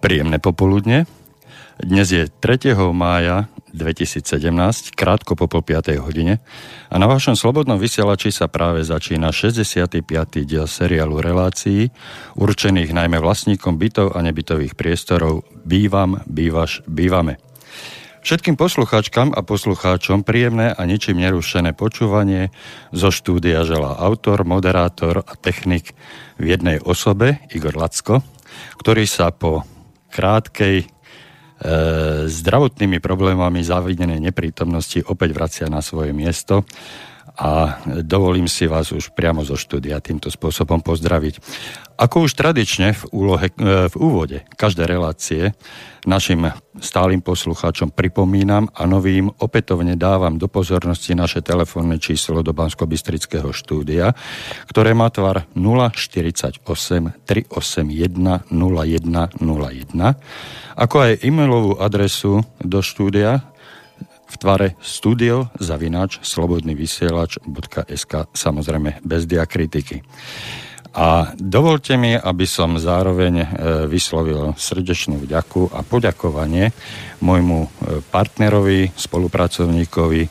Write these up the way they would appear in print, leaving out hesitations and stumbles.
Príjemné popoludne. Dnes je 3. mája 2017, krátko po 5. hodine a na vašom slobodnom vysielači sa práve začína 65. diel seriálu relácií, určených najmä vlastníkom bytov a nebytových priestorov Bývam, bývaš, bývame. Všetkým poslucháčkam a poslucháčom príjemné a ničím nerušené počúvanie zo štúdia želá autor, moderátor a technik v jednej osobe, Igor Lacko, ktorý sa po krátkej zdravotnými problémami zavinenej neprítomnosti opäť vracia na svoje miesto a dovolím si vás už priamo zo štúdia týmto spôsobom pozdraviť. Ako už tradične v úvode každej relácie našim stálym poslucháčom pripomínam a novým opätovne dávam do pozornosti naše telefónne číslo do Banskobystrického štúdia, ktoré má tvar 048 381 0101, ako aj e-mailovú adresu do štúdia v tvare studio@slobodnyvysielac.sk, samozrejme bez diakritiky. A dovolte mi, aby som zároveň vyslovil srdečnú vďaku a poďakovanie môjmu partnerovi, spolupracovníkovi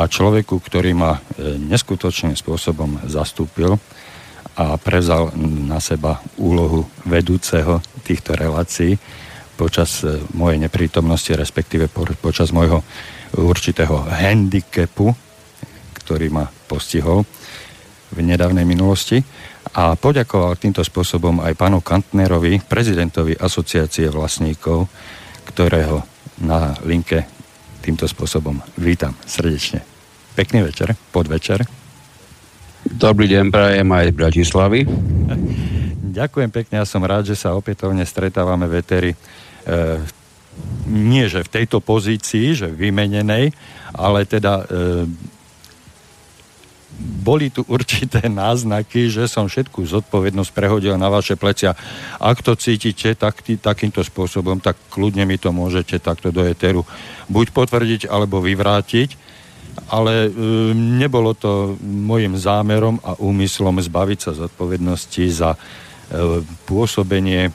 a človeku, ktorý ma neskutočným spôsobom zastúpil a prevzal na seba úlohu vedúceho týchto relácií počas mojej neprítomnosti, respektíve počas môjho určitého handicapu, ktorý ma postihol v nedávnej minulosti, a poďakoval týmto spôsobom aj pánu Kantnerovi, prezidentovi Asociácie vlastníkov, ktorého na linke týmto spôsobom vítam srdečne. Pekný večer, podvečer. Dobrý deň, prajem aj Bratislavy. Ďakujem pekne a som rád, že sa opätovne stretávame v éteri. Nie, že v tejto pozícii, že vymenenej, ale teda boli tu určité náznaky, že som všetku zodpovednosť prehodil na vaše plecia. Ak to cítite takýmto spôsobom, tak kľudne mi to môžete takto do éteru buď potvrdiť, alebo vyvrátiť, ale nebolo to môjim zámerom a úmyslom zbaviť sa zodpovednosti za pôsobenie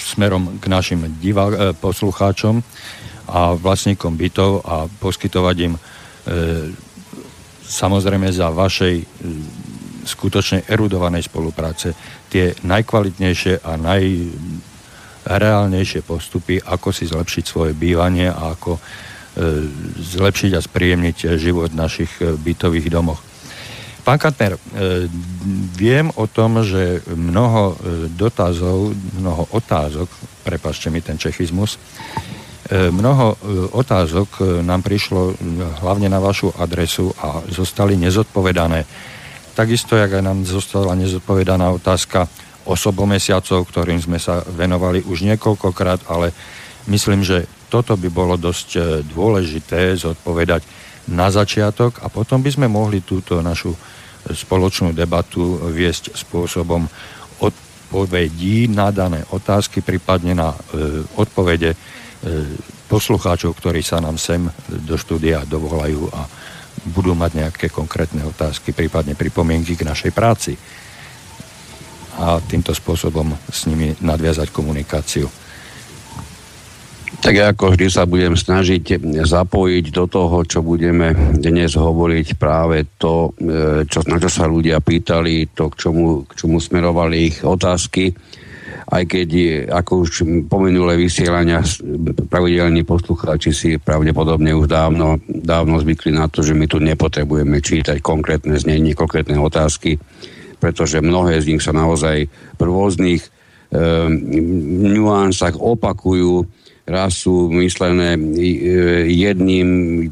smerom k našim poslucháčom a vlastníkom bytov a poskytovať im samozrejme za vašej skutočne erudovanej spolupráce tie najkvalitnejšie a najreálnejšie postupy, ako si zlepšiť svoje bývanie a ako zlepšiť a spríjemniť život v našich bytových domoch. Pán Kantner, viem o tom, že mnoho otázok, prepáčte mi ten čechizmus, mnoho otázok nám prišlo hlavne na vašu adresu a zostali nezodpovedané. Takisto, jak aj nám zostala nezodpovedaná otázka osobomesiacov, ktorým sme sa venovali už niekoľkokrát, ale myslím, že toto by bolo dosť dôležité zodpovedať na začiatok a potom by sme mohli túto našu spoločnú debatu viesť spôsobom odpovedí na dané otázky, prípadne na odpovede poslucháčov, ktorí sa nám sem do štúdia dovolajú a budú mať nejaké konkrétne otázky, prípadne pripomienky k našej práci. A týmto spôsobom s nimi nadviazať komunikáciu. Tak ako vždy sa budem snažiť zapojiť do toho, čo budeme dnes hovoriť, práve to, na čo sa ľudia pýtali, to, k čomu smerovali ich otázky. Aj keď, ako už pomenulé vysielania, pravidelní poslucháči si pravdepodobne už dávno zvykli na to, že my tu nepotrebujeme čítať konkrétne znenie, konkrétne otázky, pretože mnohé z nich sa naozaj v rôznych nuansách opakujú. Raz sú myslené jedným,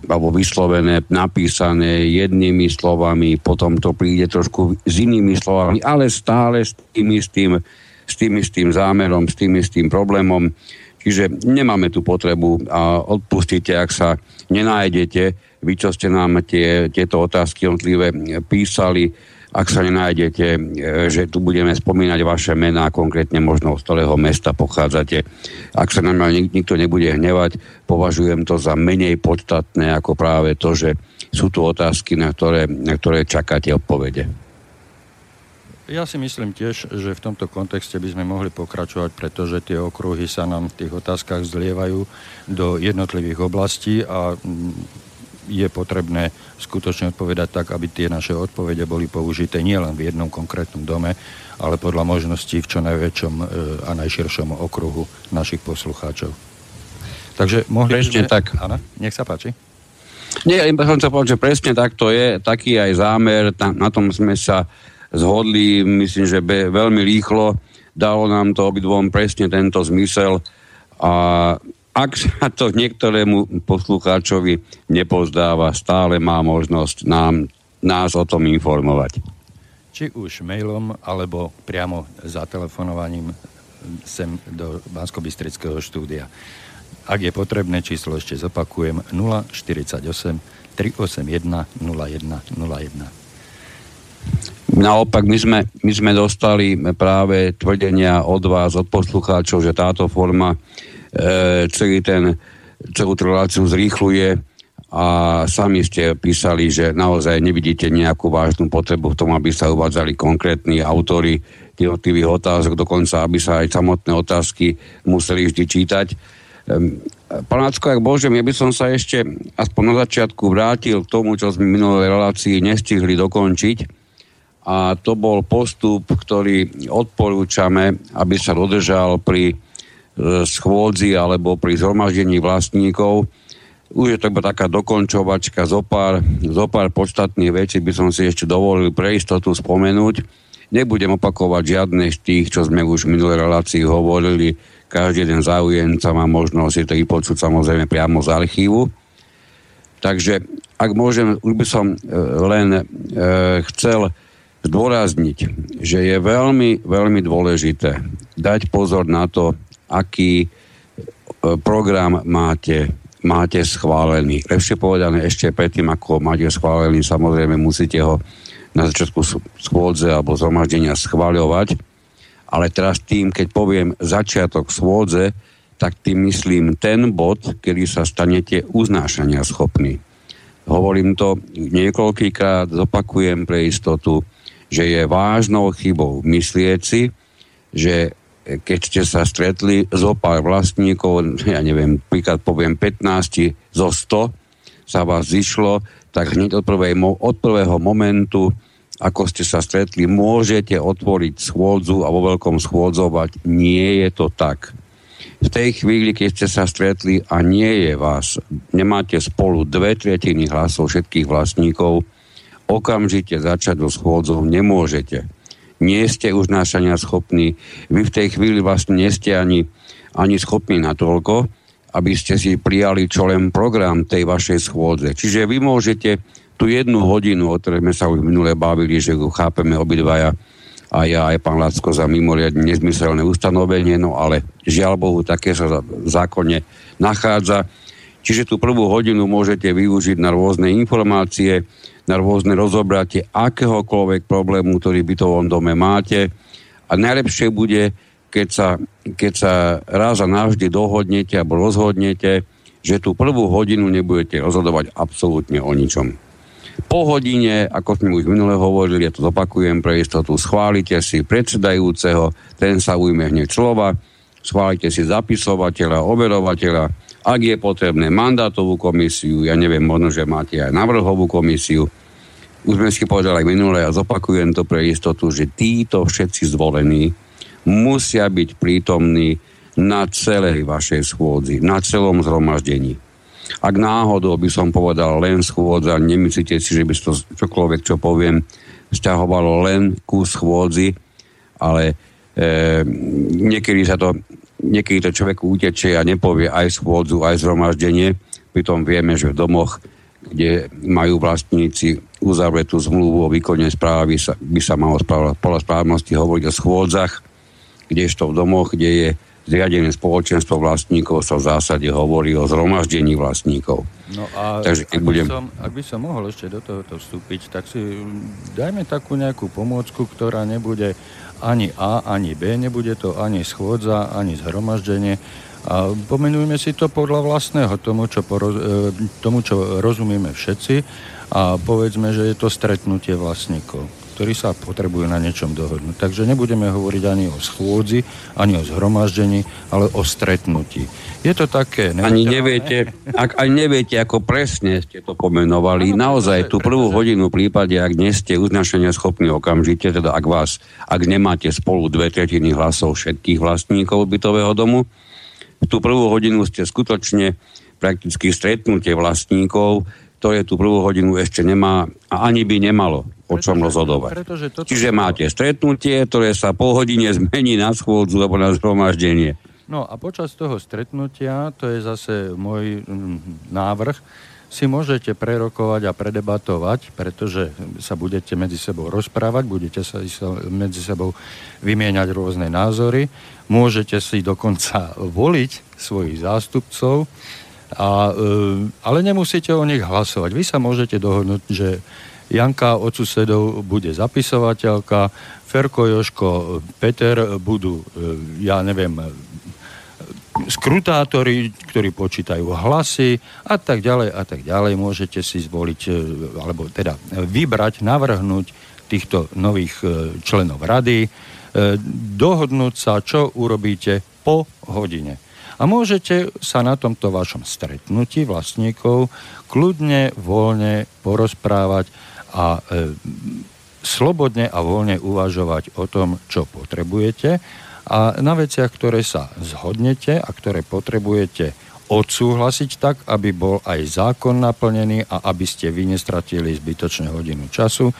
alebo vyslovené, napísané jednými slovami, potom to príde trošku s inými slovami, ale stále s tým zámerom, s tým problémom. Čiže nemáme tu potrebu a odpustite, ak sa nenájdete, vy, čo ste nám tieto otázky jednotlivé písali, ak sa nenájdete, že tu budeme spomínať vaše mená, konkrétne možno z ktorého mesta pochádzate. Ak sa nám nikto nebude hnevať, považujem to za menej podstatné ako práve to, že sú tu otázky, na ktoré čakáte odpovede. Ja si myslím tiež, že v tomto kontexte by sme mohli pokračovať, pretože tie okruhy sa nám v tých otázkach zlievajú do jednotlivých oblastí a je potrebné skutočne odpovedať tak, aby tie naše odpovede boli použité nielen v jednom konkrétnom dome, ale podľa možností v čo najväčšom a najširšom okruhu našich poslucháčov. Takže mohli ešte tak. Áno, nech sa páči. Nie, som chcel povedať, že presne tak to je, taký aj zámer, na tom sme sa zhodli, myslím, že veľmi rýchlo, dalo nám to obidvom presne tento zmysel a ak sa to niektorému poslucháčovi nepozdáva, stále má možnosť nás o tom informovať. Či už mailom, alebo priamo zatelefonovaním sem do Banskobystrického štúdia. Ak je potrebné, číslo ešte zopakujem 048 381 0101. Naopak, my sme dostali práve tvrdenia od vás, od poslucháčov, že táto forma celú reláciu zrýchľuje a sami ste písali, že naozaj nevidíte nejakú vážnu potrebu v tom, aby sa uvádzali konkrétni autori jednotlivých otázok, dokonca aby sa aj samotné otázky museli vždy čítať. Pán Lacko, ak môžem, ja by som sa ešte aspoň na začiatku vrátil k tomu, čo sme v minulej relácii nestihli dokončiť, a to bol postup, ktorý odporúčame, aby sa dodržal pri schôdzi alebo pri zhromaždení vlastníkov. Už je to iba taká dokončovačka, zo pár podstatných vecí by som si ešte dovolil pre istotu spomenúť. Nebudem opakovať žiadne z tých, čo sme už v minulej relácii hovorili. Každý jeden záujemca má možnosť si to vypočuť samozrejme priamo z archívu. Takže, ak môžem, už by som len chcel zdôrazniť, že je veľmi, veľmi dôležité dať pozor na to, aký program máte schválený. Lepšie povedané, ešte predtým, ako máte schválený, samozrejme musíte ho na začiatku schôdze alebo zhromaždenia schváľovať. Ale teraz tým, keď poviem začiatok schôdze, tak tým myslím ten bod, kedy sa stanete uznášania schopní. Hovorím to niekoľkýkrát, zopakujem pre istotu, že je vážnou chybou myslieť si, že keď ste sa stretli zo pár vlastníkov, ja neviem, príklad poviem 15 zo 100 sa vás zišlo, tak hneď od prvého momentu, ako ste sa stretli, môžete otvoriť schôdzu a vo veľkom schôdzovať. Nie je to tak. V tej chvíli, keď ste sa stretli a nemáte spolu 2/3 hlasov všetkých vlastníkov, okamžite začať do schôdzov nemôžete. Nie ste uznášania schopní. Vy v tej chvíli vlastne nie ste ani schopní natoľko, aby ste si prijali čo len program tej vašej schôdze. Čiže vy môžete tú 1 hodinu, o ktorej sme sa už minule bavili, že ju chápeme obidvaja, a ja aj pán Lacko, za mimoriadne nezmyselné ustanovenie, no ale žiaľ Bohu, také sa v zákone nachádza. Čiže tú 1. hodinu môžete využiť na rôzne informácie, na rôzne rozobratie akéhokoľvek problému, ktorý v bytovom dome máte. A najlepšie bude, keď sa raz a navždy dohodnete alebo rozhodnete, že tú 1. hodinu nebudete rozhodovať absolútne o ničom. Po hodine, ako sme už minule hovorili, ja to zopakujem pre istotu, schválite si predsedajúceho, ten sa ujme hneď slova, schválite si zapisovateľa, overovateľa, ak je potrebné mandátovú komisiu, ja neviem, možno, že máte aj návrhovú komisiu. Už sme si povedali minule a zopakujem to pre istotu, že títo všetci zvolení musia byť prítomní na celej vašej schôdzi, na celom zhromaždení. Ak náhodou by som povedal len schôdza, nemyslíte si, že by to čokoľvek, čo poviem, vzťahovalo len ku schôdzi, ale niekedy to človek utečie a nepovie aj schôdzu, aj zhromaždenie. Pritom vieme, že v domoch, kde majú vlastníci uzavretú zmluvu o výkone správy, by sa malo podľa správnosti hovoriť o schôdzach, kdežto v domoch, kde je zriadené spoločenstvo vlastníkov, sa v zásade hovorí o zhromaždení vlastníkov. No a takže, ak by som mohol ešte do tohoto vstúpiť, tak si dajme takú nejakú pomôcku, ktorá nebude ani A, ani B, nebude to ani schôdza, ani zhromaždenie. A pomenujme si to podľa vlastného, tomu, čo rozumieme všetci, a povedzme, že je to stretnutie vlastníkov. ktorí sa potrebujú na niečom dohodnúť. Takže nebudeme hovoriť ani o schôdzi, ani o zhromaždení, ale o stretnutí. Je to také... Ani neviete, ako presne ste to pomenovali. No, naozaj, tú prvú hodinu v prípade, ak nie ste uznašania schopní okamžite, teda ak nemáte spolu 2/3 hlasov všetkých vlastníkov bytového domu, tú prvú hodinu ste skutočne prakticky stretnutie vlastníkov, ktoré tú prvú hodinu ešte nemá a ani by nemalo o čom rozhodovať. Čiže máte stretnutie, ktoré sa po hodine zmení na schôdzu alebo na zhromaždenie. No a počas toho stretnutia, to je zase môj návrh, si môžete prerokovať a predebatovať, pretože sa budete medzi sebou rozprávať, budete sa medzi sebou vymieňať rôzne názory, môžete si dokonca voliť svojich zástupcov, ale nemusíte o nich hlasovať. Vy sa môžete dohodnúť, že Janka od susedov bude zapisovateľka, Ferko, Joško, Peter budú, skrutátori, ktorí počítajú hlasy a tak ďalej a tak ďalej. Môžete si zvoliť, alebo teda vybrať, navrhnúť týchto nových členov rady, dohodnúť sa, čo urobíte po hodine. A môžete sa na tomto vašom stretnutí vlastníkov kľudne, voľne porozprávať a slobodne a voľne uvažovať o tom, čo potrebujete a na veciach, ktoré sa zhodnete a ktoré potrebujete odsúhlasiť tak, aby bol aj zákon naplnený a aby ste vy nestratili zbytočne hodinu času,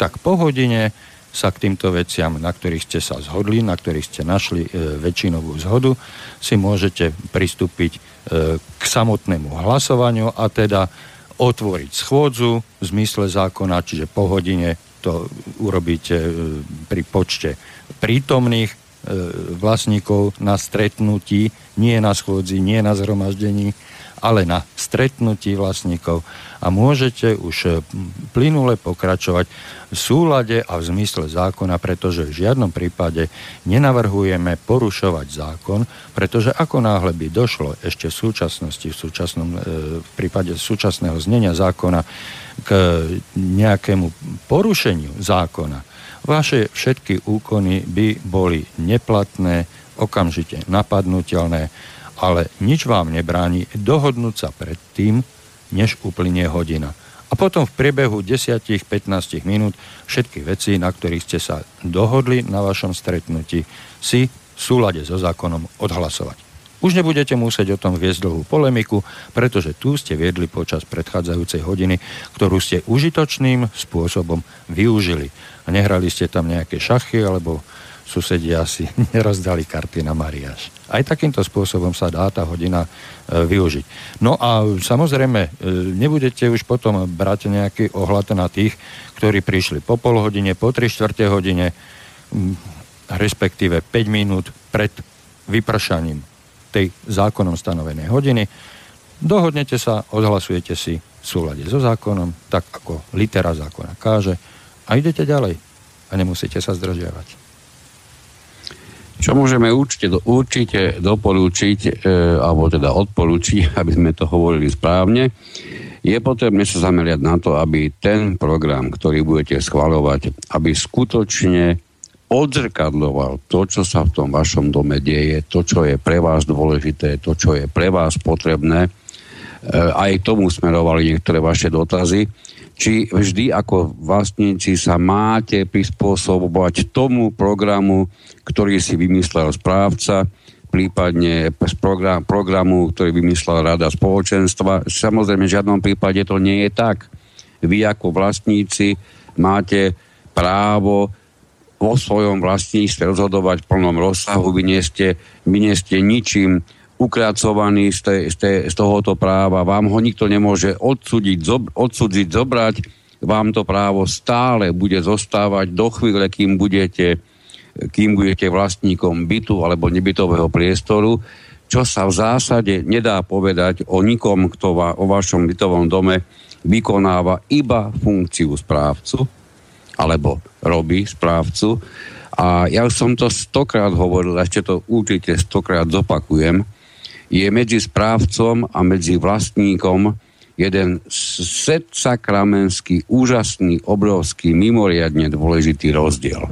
tak po hodine sa k týmto veciam, na ktorých ste sa zhodli, na ktorých ste našli väčšinovú zhodu, si môžete pristúpiť k samotnému hlasovaniu a teda otvoriť schôdzu v zmysle zákona, čiže po hodine to urobíte pri počte prítomných vlastníkov na stretnutí, nie na schôdzi, nie na zhromaždení, ale na stretnutí vlastníkov a môžete už plynule pokračovať v súlade a v zmysle zákona, pretože v žiadnom prípade nenavrhujeme porušovať zákon, pretože ako náhle by došlo ešte v súčasnosti, v prípade súčasného znenia zákona k nejakému porušeniu zákona, vaše všetky úkony by boli neplatné, okamžite napadnutelné, ale nič vám nebráni dohodnúť sa predtým, než uplynie hodina. A potom v priebehu 10-15 minút všetky veci, na ktorých ste sa dohodli na vašom stretnutí, si v súlade so zákonom odhlasovať. Už nebudete musieť o tom viesť dlhú polemiku, pretože tu ste viedli počas predchádzajúcej hodiny, ktorú ste užitočným spôsobom využili. A nehrali ste tam nejaké šachy, alebo susedia si nerozdali karty na mariáš. Aj takýmto spôsobom sa dá tá hodina využiť. No a samozrejme, nebudete už potom brať nejaký ohľad na tých, ktorí prišli po pol hodine, po 3/4 hodine, respektíve 5 minút pred vypršaním tej zákonom stanovenej hodiny. Dohodnete sa, odhlasujete si v súlade so zákonom, tak ako litera zákona káže a idete ďalej a nemusíte sa zdržiavať. Čo môžeme určite doporučiť, alebo teda odporúčiť, aby sme to hovorili správne, je potrebné sa zameriať na to, aby ten program, ktorý budete schvaľovať, aby skutočne odzrkadloval to, čo sa v tom vašom dome deje, to, čo je pre vás dôležité, to, čo je pre vás potrebné. Aj k tomu smerovali niektoré vaše dotazy. Či vždy ako vlastníci sa máte prispôsobovať tomu programu, ktorý si vymyslel správca, prípadne programu, ktorý vymyslela rada spoločenstva. Samozrejme, v žiadnom prípade to nie je tak. Vy ako vlastníci máte právo vo svojom vlastníctve rozhodovať v plnom rozsahu. Vy nie ste ničím ukracovaný z tohoto práva, vám ho nikto nemôže odsúdiť, zobrať, vám to právo stále bude zostávať do chvíle, kým budete vlastníkom bytu alebo nebytového priestoru, čo sa v zásade nedá povedať o nikom, kto o vašom bytovom dome vykonáva iba funkciu správcu, alebo robí správcu. A ja som to 100-krát hovoril, ešte to určite 100-krát zopakujem, je medzi správcom a medzi vlastníkom jeden sakramenský, úžasný, obrovský, mimoriadne dôležitý rozdiel.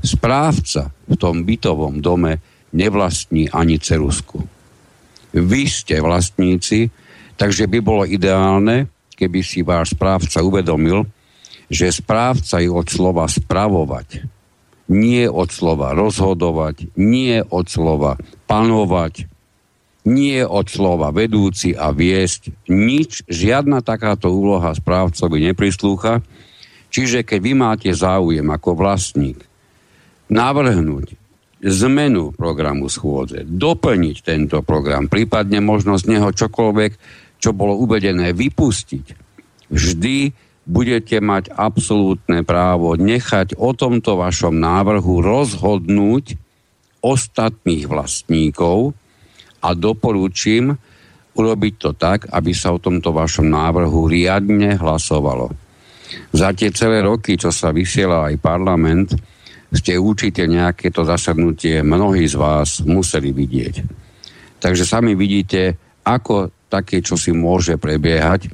Správca v tom bytovom dome nevlastní ani ceruzku. Vy ste vlastníci, takže by bolo ideálne, keby si váš správca uvedomil, že správca je od slova spravovať, nie od slova rozhodovať, nie od slova panovať, nie od slova vedúci a viesť. Nič, žiadna takáto úloha správcovi neprislúcha. Čiže keď vy máte záujem ako vlastník navrhnúť zmenu programu schôdze, doplniť tento program, prípadne možno z neho čokoľvek, čo bolo uvedené, vypustiť, vždy budete mať absolútne právo nechať o tomto vašom návrhu rozhodnúť ostatných vlastníkov. A doporučím urobiť to tak, aby sa o tomto vašom návrhu riadne hlasovalo. Za tie celé roky, čo sa vysiela aj parlament, ste určite nejaké to zasadnutie mnohí z vás museli vidieť. Takže sami vidíte, ako také čosi môže prebiehať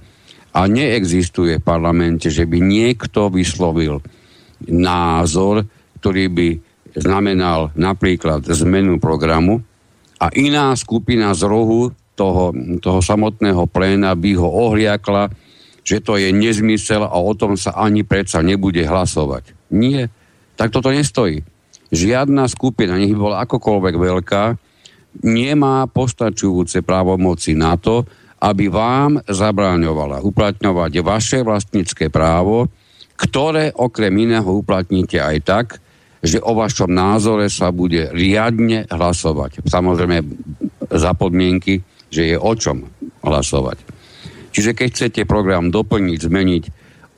a neexistuje v parlamente, že by niekto vyslovil názor, ktorý by znamenal napríklad zmenu programu, a iná skupina z rohu toho samotného pléna by ho ohliakla, že to je nezmysel a o tom sa ani predsa nebude hlasovať. Nie, tak toto nestojí. Žiadna skupina, nech by bola akokoľvek veľká, nemá postačujúce právomoci na to, aby vám zabráňovala uplatňovať vaše vlastnícke právo, ktoré okrem iného uplatníte aj tak, že o vašom názore sa bude riadne hlasovať. Samozrejme za podmienky, že je o čom hlasovať. Čiže keď chcete program doplniť, zmeniť,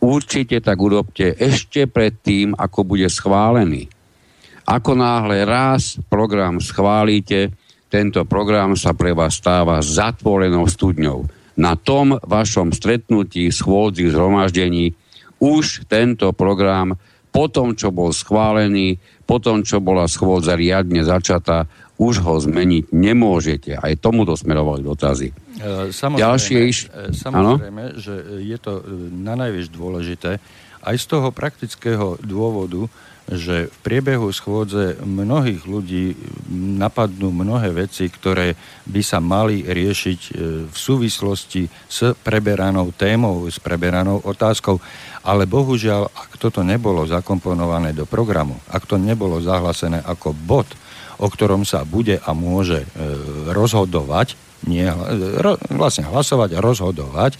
určite tak urobte ešte pred tým, ako bude schválený. Ako náhle raz program schválite, tento program sa pre vás stáva zatvorenou studňou. Na tom vašom stretnutí, schôdzi, zhromaždení už tento program po tom, čo bol schválený, po tom, čo bola schôdza riadne začatá, už ho zmeniť nemôžete. Aj tomuto smerovali dotazy. Samozrejme, že je to na najviac dôležité. Aj z toho praktického dôvodu, že v priebehu schôdze mnohých ľudí napadnú mnohé veci, ktoré by sa mali riešiť v súvislosti s preberanou témou, s preberanou otázkou. Ale bohužiaľ, ak toto nebolo zakomponované do programu, ak to nebolo zahlásené ako bod, o ktorom sa bude a môže rozhodovať, vlastne hlasovať a rozhodovať,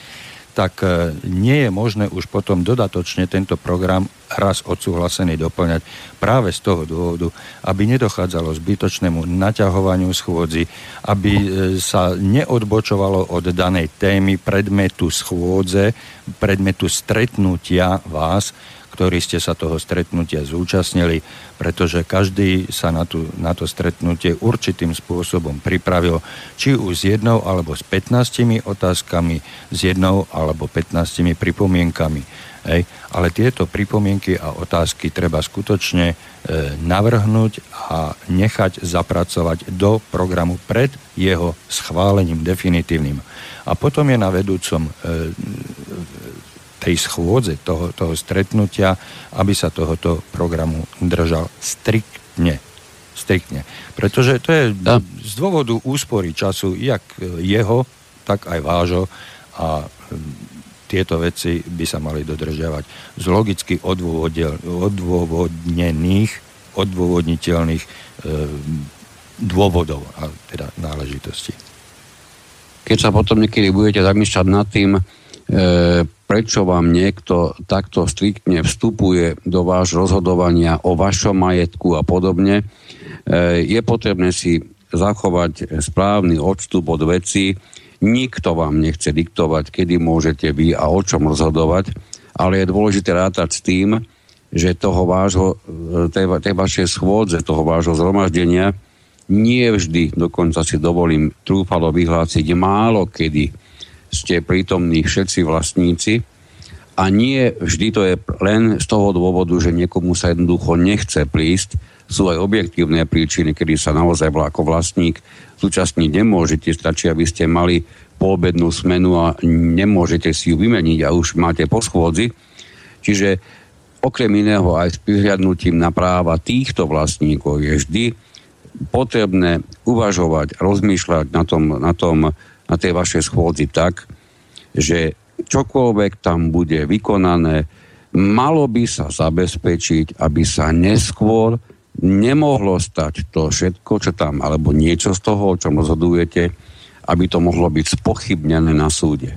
tak nie je možné už potom dodatočne tento program raz odsúhlasený doplňať práve z toho dôvodu, aby nedochádzalo zbytočnému naťahovaniu schôdzi, aby sa neodbočovalo od danej témy predmetu schôdze, predmetu stretnutia vás, ktorí ste sa toho stretnutia zúčastnili, pretože každý sa na to stretnutie určitým spôsobom pripravil, či už s jednou alebo s 15 otázkami, s jednou alebo 15 pripomienkami. Hej. Ale tieto pripomienky a otázky treba skutočne navrhnúť a nechať zapracovať do programu pred jeho schválením definitívnym. A potom je na vedúcom tej schôdze, toho stretnutia, aby sa tohoto programu držal striktne. Pretože to je z dôvodu úspory času, jak jeho, tak aj vášho a tieto veci by sa mali dodržiavať z logicky odôvodniteľných dôvodov a teda náležitostí. Keď sa potom niekedy budete zamýšľať nad tým, prečo vám niekto takto striktne vstupuje do vášho rozhodovania o vašom majetku a podobne, je potrebné si zachovať správny odstup od vecí. Nikto vám nechce diktovať, kedy môžete vy a o čom rozhodovať, ale je dôležité rátať s tým, že tej vašej schôdze, toho vášho zhromaždenia nie vždy, dokonca si dovolím trúfalo vyhlásiť, málo kedy ste prítomní všetci vlastníci a nie vždy to je len z toho dôvodu, že niekomu sa jednoducho nechce prísť, sú aj objektívne príčiny, kedy sa naozaj ako vlastník zúčastniť nemôžete. Stačí, aby ste mali poobednú smenu a nemôžete si ju vymeniť a už máte po schôdzi. Čiže okrem iného aj s prihľadnutím na práva týchto vlastníkov je vždy potrebné uvažovať, rozmýšľať na tej vašej schôdzi tak, že čokoľvek tam bude vykonané, malo by sa zabezpečiť, aby sa neskôr nemohlo stať to všetko, čo tam, alebo niečo z toho, o čom rozhodujete, aby to mohlo byť spochybnené na súde.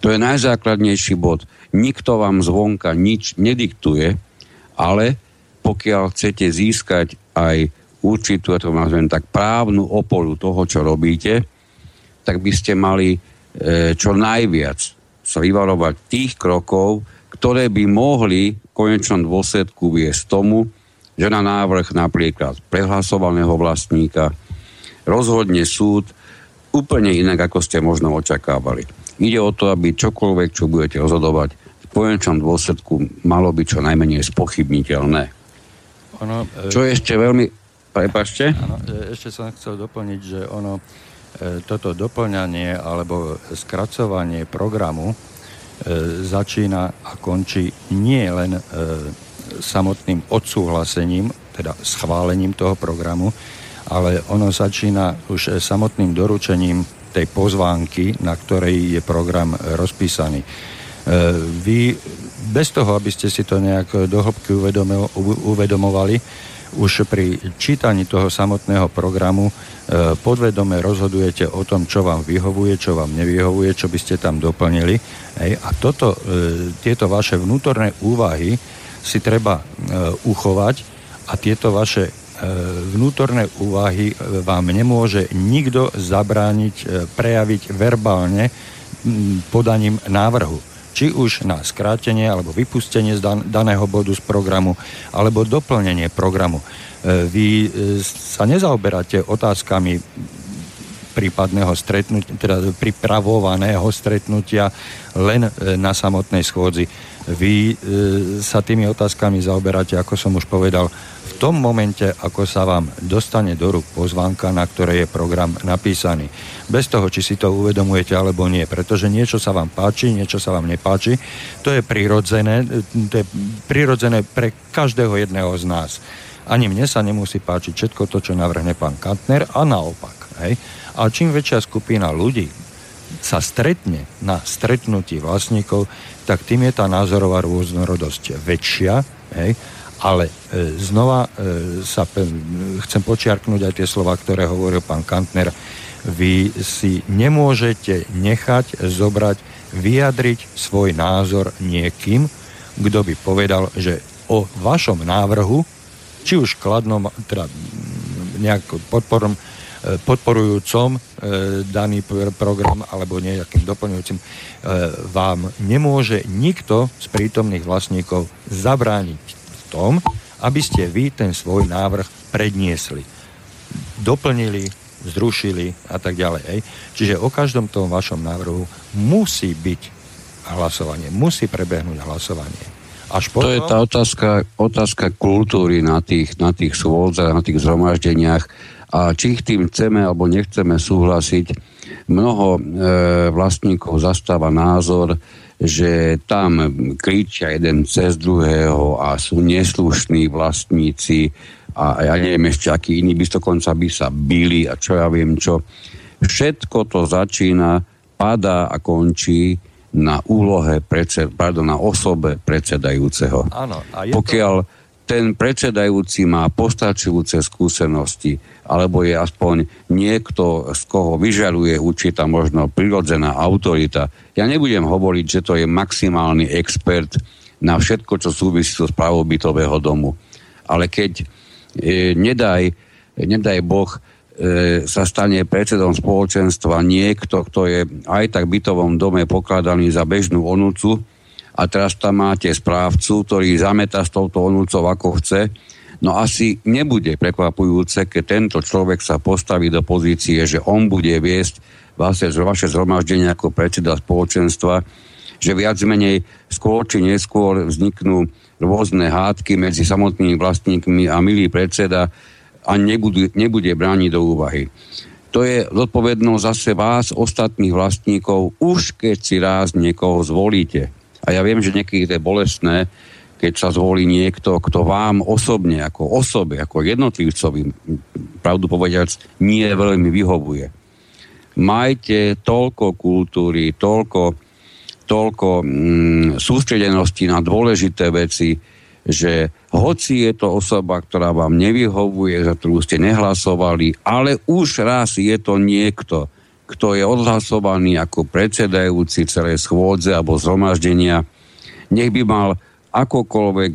To je najzákladnejší bod. Nikto vám zvonka nič nediktuje, ale pokiaľ chcete získať aj určitú, ja to nazvem tak, právnu oporu toho, čo robíte, tak by ste mali čo najviac sa vyvarovať tých krokov, ktoré by mohli v konečnom dôsledku viesť tomu, že na návrh napríklad prehlasovaného vlastníka rozhodne súd úplne inak, ako ste možno očakávali. Ide o to, aby čokoľvek, čo budete rozhodovať, v konečnom dôsledku malo byť čo najmenej spochybniteľné. Čo ešte veľmi... Prepáčte? Ešte som chcel doplniť, že toto doplňanie alebo skracovanie programu začína a končí nie len samotným odsúhlasením, teda schválením toho programu, ale ono začína už samotným doručením tej pozvánky, na ktorej je program rozpísaný. Vy bez toho, aby ste si to nejak do hĺbky uvedomovali, už pri čítaní toho samotného programu podvedome rozhodujete o tom, čo vám vyhovuje, čo vám nevyhovuje, čo by ste tam doplnili. A tieto vaše vnútorné úvahy si treba uchovať a tieto vaše vnútorné úvahy vám nemôže nikto zabrániť prejaviť verbálne podaním návrhu. Či už na skrátenie alebo vypustenie z daného bodu z programu, alebo doplnenie programu. Vy sa nezaoberáte otázkami prípadného stretnutia, teda pripravovaného stretnutia len na samotnej schôdzi. Vy sa tými otázkami zaoberáte, ako som už povedal, v tom momente, ako sa vám dostane do rúk pozvánka, na ktorej je program napísaný. Bez toho, či si to uvedomujete alebo nie, pretože niečo sa vám páči, niečo sa vám nepáči, to je prirodzené pre každého jedného z nás. Ani mne sa nemusí páčiť všetko to, čo navrhne pán Kantner a naopak. Hej? A čím väčšia skupina ľudí sa stretne na stretnutí vlastníkov, tak tým je tá názorová rôznorodosť väčšia, hej? Ale znova sa chcem počiarknúť aj tie slova, ktoré hovoril pán Kantner. Vy si nemôžete nechať zobrať, vyjadriť svoj názor niekým, kto by povedal, že o vašom návrhu, či už kladnom, teda nejakom podporujúcom daný program alebo nejakým doplňujúcim, vám nemôže nikto z prítomných vlastníkov zabrániť v tom, aby ste vy ten svoj návrh predniesli, doplnili, zrušili a tak ďalej. Čiže o každom tom vašom návrhu musí byť hlasovanie, musí prebehnúť hlasovanie. To je tá otázka kultúry na tých schôdzach, na tých zhromaždeniach a či ich tým chceme alebo nechceme súhlasiť. Mnoho vlastníkov zastáva názor, že tam kričia jeden cez druhého a sú neslušní vlastníci a ja neviem ešte, akí iní by sa bili a čo ja viem čo. Všetko to začína, padá a končí na osobe predsedajúceho. Áno, pokiaľ ten predsedajúci má postačujúce skúsenosti, alebo je aspoň niekto, z koho vyžaruje určitá možno prirodzená autorita. Ja nebudem hovoriť, že to je maximálny expert na všetko, čo súvisí so správou bytového domu. Ale keď nedaj Boh sa stane predsedom spoločenstva niekto, kto je aj tak v bytovom dome pokladaný za bežnú onúcu a teraz tam máte správcu, ktorý zameta s touto onúcou ako chce, no asi nebude prekvapujúce, keď tento človek sa postaví do pozície, že on bude viesť vaše zhromaždenie ako predseda spoločenstva, že viac menej skôr či neskôr vzniknú rôzne hádky medzi samotnými vlastníkmi a milý predseda a nebude brániť do úvahy. To je zodpovednosť zase vás, ostatných vlastníkov, už keď si raz niekoho zvolíte. A ja viem, že niekedy to je bolestné, keď sa zvolí niekto, kto vám osobne, ako osobe, ako jednotlivcovi, pravdu povediac, nie veľmi vyhovuje. Majte toľko kultúry, toľko sústredenosti na dôležité veci, že hoci je to osoba, ktorá vám nevyhovuje, za ktorú ste nehlasovali, ale už raz je to niekto, kto je odhlasovaný ako predsedajúci celé schôdze alebo zhromaždenia, nech by mal akokoľvek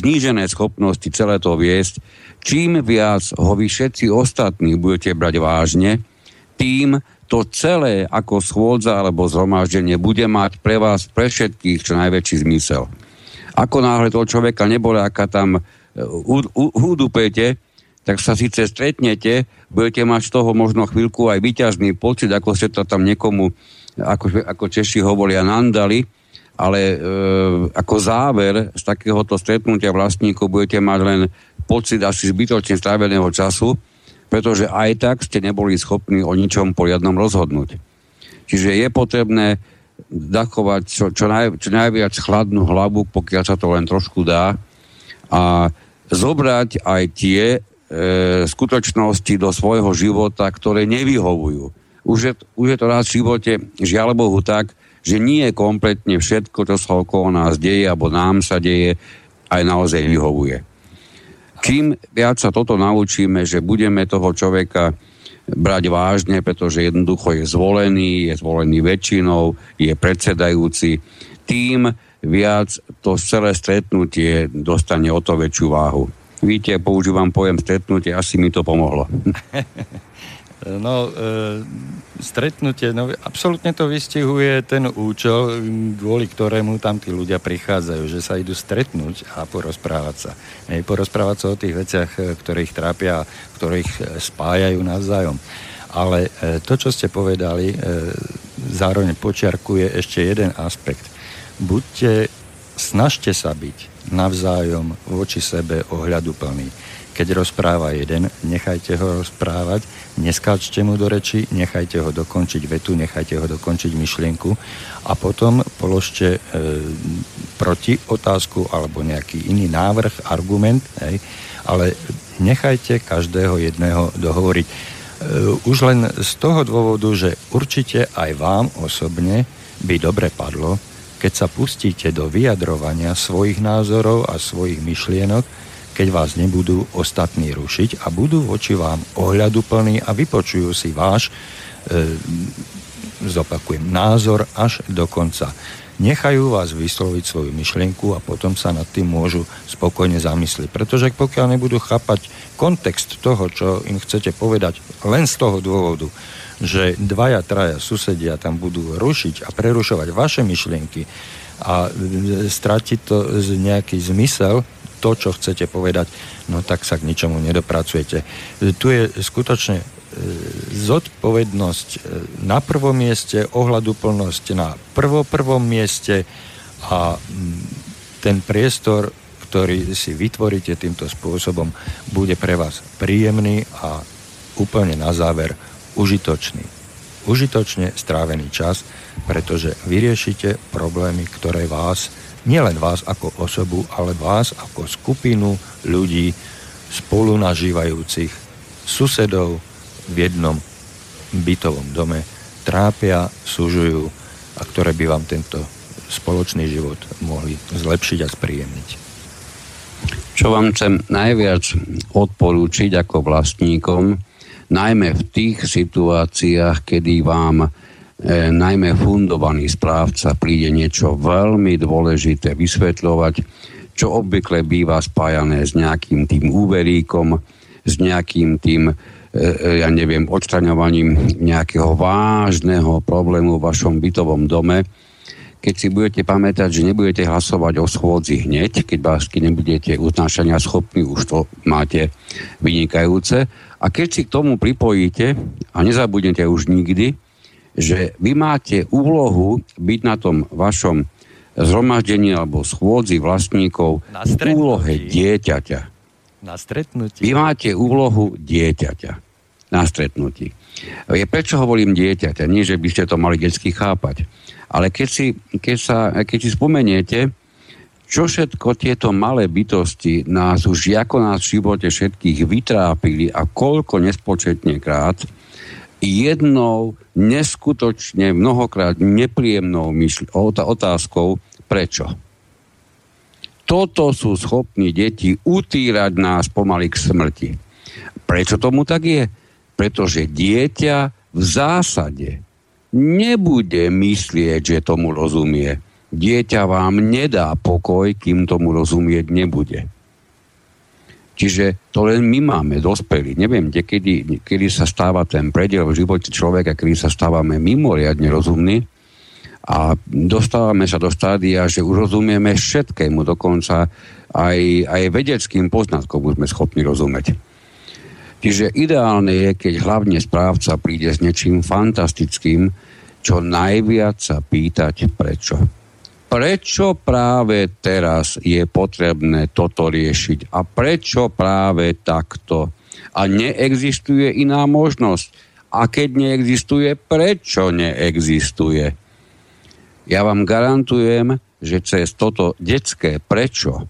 znížené schopnosti celé to viesť, čím viac ho vy všetci ostatní budete brať vážne, tým to celé ako schôdza alebo zhromaždenie bude mať pre vás, pre všetkých čo najväčší zmysel. Ako náhle toho človeka neboláka tam hudupete, tak sa síce stretnete, budete mať z toho možno chvíľku aj výťažný pocit, ako ste to tam niekomu, ako Češi hovoria, nandali, ale ako záver z takéhoto stretnutia vlastníkov budete mať len pocit asi zbytočne stráveného času, pretože aj tak ste neboli schopní o ničom poriadnom rozhodnúť. Čiže je potrebné zachovať čo najviac chladnú hlavu, pokiaľ sa to len trošku dá, a zobrať aj tie skutočnosti do svojho života, ktoré nevyhovujú. Už je to raz v živote, žiaľ Bohu, tak, že nie je kompletne všetko, čo sa okolo nás deje, alebo nám sa deje, aj naozaj vyhovuje. Čím viac sa toto naučíme, že budeme toho človeka brať vážne, pretože jednoducho je zvolený väčšinou, je predsedajúci, tým viac to celé stretnutie dostane o to väčšiu váhu. Víte, používam pojem stretnutie, asi mi to pomohlo. No, stretnutie, no, absolútne to vystihuje ten účel, kvôli ktorému tam tí ľudia prichádzajú, že sa idú stretnúť a porozprávať sa. Porozprávať sa o tých veciach, ktoré ich trápia, ktoré ich spájajú navzájom. Ale to, čo ste povedali, zároveň počiarkuje ešte jeden aspekt. Snažte sa byť navzájom voči sebe ohľaduplný. Keď rozpráva jeden, nechajte ho rozprávať, neskáčte mu do reči, nechajte ho dokončiť vetu, nechajte ho dokončiť myšlienku a potom položte proti otázku alebo nejaký iný návrh, argument, ale nechajte každého jedného dohovoriť. Už len z toho dôvodu, že určite aj vám osobne by dobre padlo, keď sa pustíte do vyjadrovania svojich názorov a svojich myšlienok, keď vás nebudú ostatní rušiť a budú voči vám ohľaduplní a vypočujú si váš, zopakujem, názor až do konca. Nechajú vás vysloviť svoju myšlienku a potom sa nad tým môžu spokojne zamysliť. Pretože pokiaľ nebudú chápať kontext toho, čo im chcete povedať, len z toho dôvodu, že dvaja, traja susedia tam budú rušiť a prerušovať vaše myšlienky a stratiť to nejaký zmysel, to, čo chcete povedať, no tak sa k ničomu nedopracujete. Tu je skutočne zodpovednosť na prvom mieste, ohľaduplnosť na prvom mieste a ten priestor, ktorý si vytvoríte týmto spôsobom, bude pre vás príjemný a úplne na záver užitočný. Užitočne strávený čas, pretože vyriešite problémy, ktoré vás, nielen vás ako osobu, ale vás ako skupinu ľudí, spolunažívajúcich susedov v jednom bytovom dome, trápia, súžujú a ktoré by vám tento spoločný život mohli zlepšiť a spríjemniť. Čo vám chcem najviac odporúčiť ako vlastníkom, najmä v tých situáciách, kedy vám najmä fundovaný správca príde niečo veľmi dôležité vysvetľovať, čo obvykle býva spájané s nejakým tým úveríkom, s nejakým tým, odstraňovaním nejakého vážneho problému v vašom bytovom dome. Keď si budete pamätať, že nebudete hlasovať o schôdzi hneď, keď vás nebudete uznášania schopní, už to máte vynikajúce. A keď si k tomu pripojíte, a nezabudnete už nikdy, že vy máte úlohu byť na tom vašom zhromaždení alebo schôdzi vlastníkov v úlohe dieťaťa. Na stretnutí. Vy máte úlohu dieťaťa na stretnutí. Prečo hovorím dieťaťa? Nie, že by ste to mali detsky chápať. Ale keď si spomeniete, čo všetko tieto malé bytosti nás už ako nás v živote všetkých vytrápili a koľko nespočetne krát jednou neskutočne mnohokrát nepríjemnou otázkou prečo. Toto sú schopní deti utýrať nás pomaly k smrti. Prečo tomu tak je? Pretože dieťa v zásade nebude myslieť, že tomu rozumie. Dieťa vám nedá pokoj, kým tomu rozumieť nebude. Čiže to len my máme, dospelí. Neviem, kedy sa stáva ten prediel v živote človeka, kedy sa stávame mimoriadne rozumní a dostávame sa do stádia, že už rozumieme všetkému, dokonca aj vedeckým poznatkom už sme schopní rozumieť. Čiže ideálne je, keď hlavne správca príde s niečím fantastickým, čo najviac sa pýtať prečo. Prečo práve teraz je potrebné toto riešiť a prečo práve takto? A neexistuje iná možnosť. A keď neexistuje, prečo neexistuje? Ja vám garantujem, že cez toto detské prečo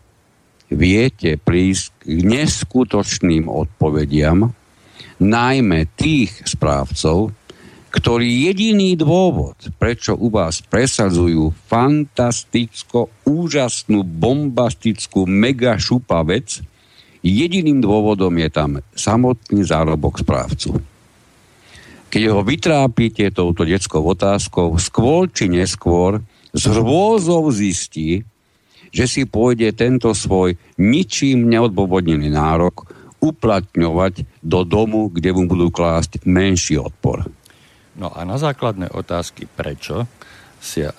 viete prísť k neskutočným odpovediam, najmä tých správcov, ktorý jediný dôvod, prečo u vás presadzujú fantasticko, úžasnú, bombastickú, mega šupa vec, jediným dôvodom je tam samotný zárobok správcu. Keď ho vytrápite touto detskou otázkou, skôr či neskôr z hrôzou zistí, že si pôjde tento svoj ničím neodôvodnený nárok uplatňovať do domu, kde mu budú klásť menší odpor. No a na základné otázky prečo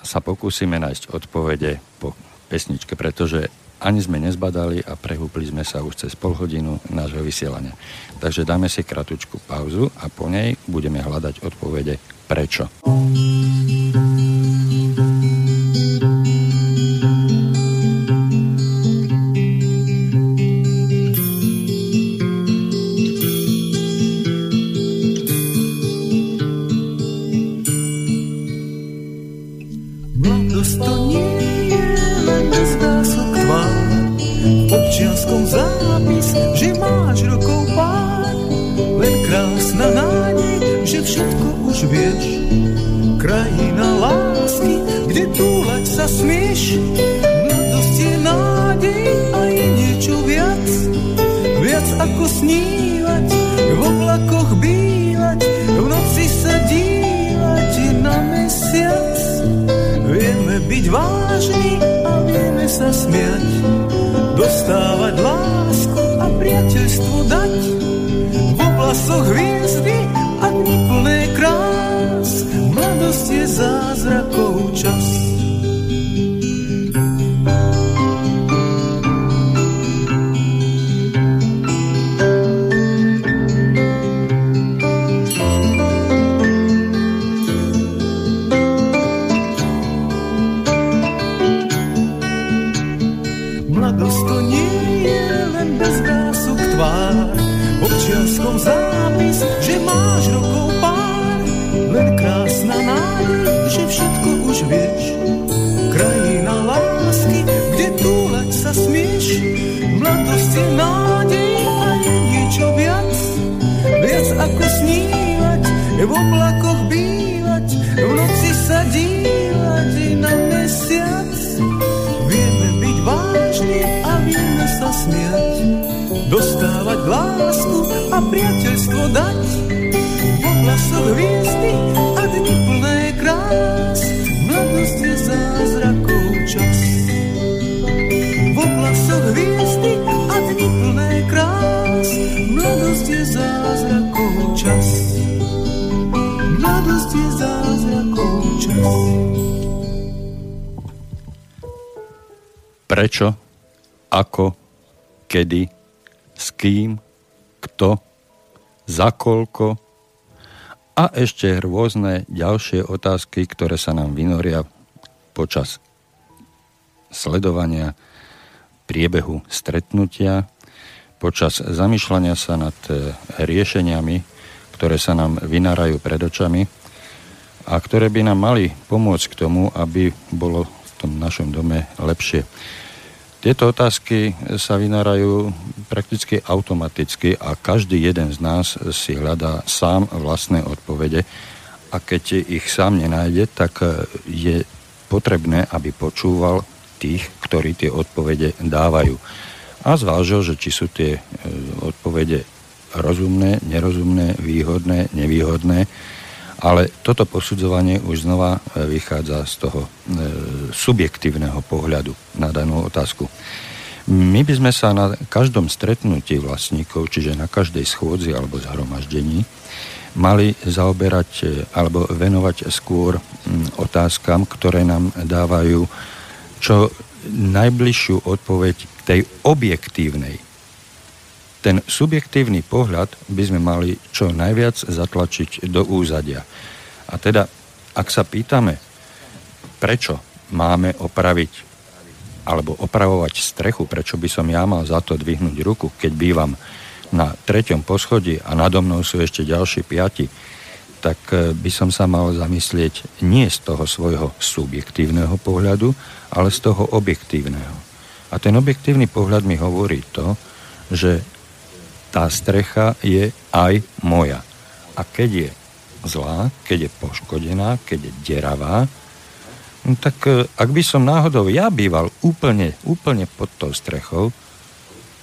sa pokúsime nájsť odpovede po pesničke, pretože ani sme nezbadali a prehúpli sme sa už cez pol hodinu nášho vysielania. Takže dáme si kratučku pauzu a po nej budeme hľadať odpovede prečo. Prečo, ako, kedy, s kým, kto, za koľko, a ešte rôzne ďalšie otázky, ktoré sa nám vynoria počas sledovania priebehu stretnutia, počas zamýšľania sa nad riešeniami, ktoré sa nám vynárajú pred očami a ktoré by nám mali pomôcť k tomu, aby bolo v tom našom dome lepšie. Tieto otázky sa vynárajú prakticky automaticky a každý jeden z nás si hľadá sám vlastné odpovede a keď ich sám nenájde, tak je potrebné, aby počúval tých, ktorí tie odpovede dávajú a zvážil, že či sú tie odpovede rozumné, nerozumné, výhodné, nevýhodné, ale toto posudzovanie už znova vychádza z toho subjektívneho pohľadu na danú otázku. My by sme sa na každom stretnutí vlastníkov, čiže na každej schôdzi alebo zhromaždení, mali zaoberať alebo venovať skôr otázkam, ktoré nám dávajú čo najbližšiu odpoveď k tej objektívnej. Ten subjektívny pohľad by sme mali čo najviac zatlačiť do úzadia. A teda, ak sa pýtame, prečo máme opraviť alebo opravovať strechu, prečo by som ja mal za to dvihnúť ruku, keď bývam na 3. poschodí a nado mnou sú ešte ďalší 5, tak by som sa mal zamyslieť nie z toho svojho subjektívneho pohľadu, ale z toho objektívneho. A ten objektívny pohľad mi hovorí to, že tá strecha je aj moja. A keď je zlá, keď je poškodená, keď je deravá, no tak ak by som náhodou ja býval úplne pod tou strechou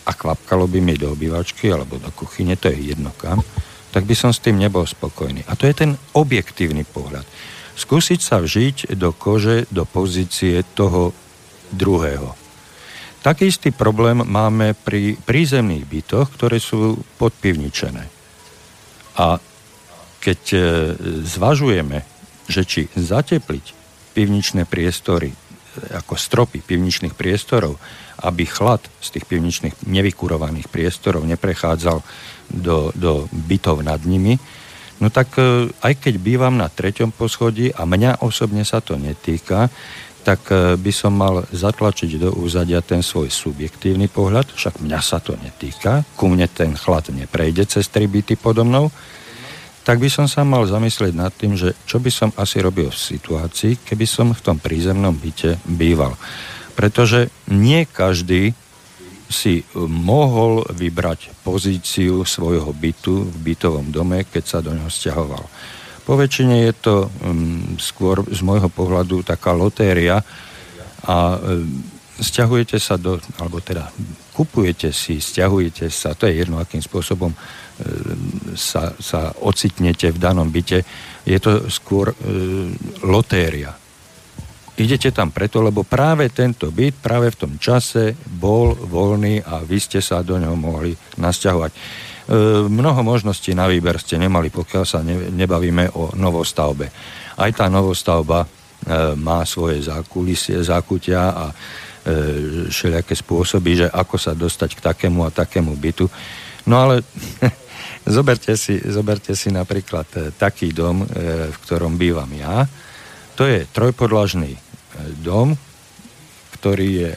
a kvapkalo by mi do obývačky alebo do kuchyne, to je jedno kam, tak by som s tým nebol spokojný. A to je ten objektívny pohľad. Skúsiť sa vžiť do kože, do pozície toho druhého. Taký istý problém máme pri prízemných bytoch, ktoré sú podpivničené. A keď zvažujeme, že či zatepliť pivničné priestory, ako stropy pivničných priestorov, aby chlad z tých pivničných nevykurovaných priestorov neprechádzal do bytov nad nimi, no tak aj keď bývam na 3. poschodí a mňa osobne sa to netýka, tak by som mal zatlačiť do úzadia ten svoj subjektívny pohľad, však mňa sa to netýka, ku mne ten chlad neprejde cez 3 byty podo mnou, tak by som sa mal zamyslieť nad tým, že čo by som asi robil v situácii, keby som v tom prízemnom byte býval. Pretože nie každý si mohol vybrať pozíciu svojho bytu v bytovom dome, keď sa do neho sťahoval. Po väčšine je to skôr z môjho pohľadu taká lotéria a sťahujete sa do, alebo teda kupujete si, sťahujete sa, to je jedno, akým spôsobom sa ocitnete v danom byte. Je to skôr lotéria. Idete tam preto, lebo práve tento byt, práve v tom čase bol voľný a vy ste sa do neho mohli nasťahovať. Mnoho možností na výber ste nemali, pokiaľ sa nebavíme o novostavbe. Aj tá novostavba má svoje zákulisie, zákutia a všelijaké spôsoby, že ako sa dostať k takému a takému bytu. No ale zoberte si napríklad taký dom, v ktorom bývam ja. To je trojpodlažný dom, ktorý je,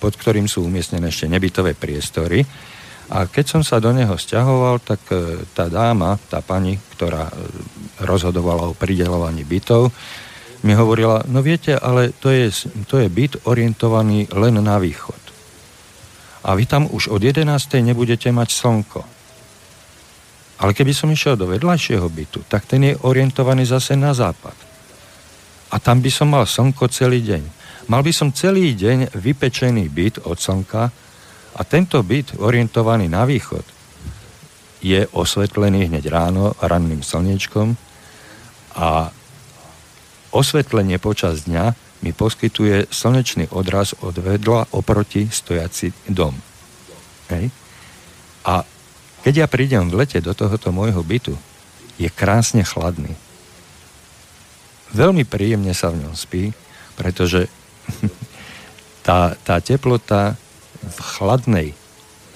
pod ktorým sú umiestnené ešte nebytové priestory. A keď som sa do neho sťahoval, tak tá dáma, tá pani, ktorá rozhodovala o prideľovaní bytov, mi hovorila, no viete, ale to je byt orientovaný len na východ. A vy tam už od 11. nebudete mať slnko. Ale keby som išiel do vedľajšieho bytu, tak ten je orientovaný zase na západ. A tam by som mal slnko celý deň. Mal by som celý deň vypečený byt od slnka. A tento byt, orientovaný na východ, je osvetlený hneď ráno ranným slniečkom a osvetlenie počas dňa mi poskytuje slnečný odraz od vedľa oproti stojací dom. Hej. A keď ja prídem v lete do tohoto môjho bytu, je krásne chladný. Veľmi príjemne sa v ňom spí, pretože tá teplota v chladnej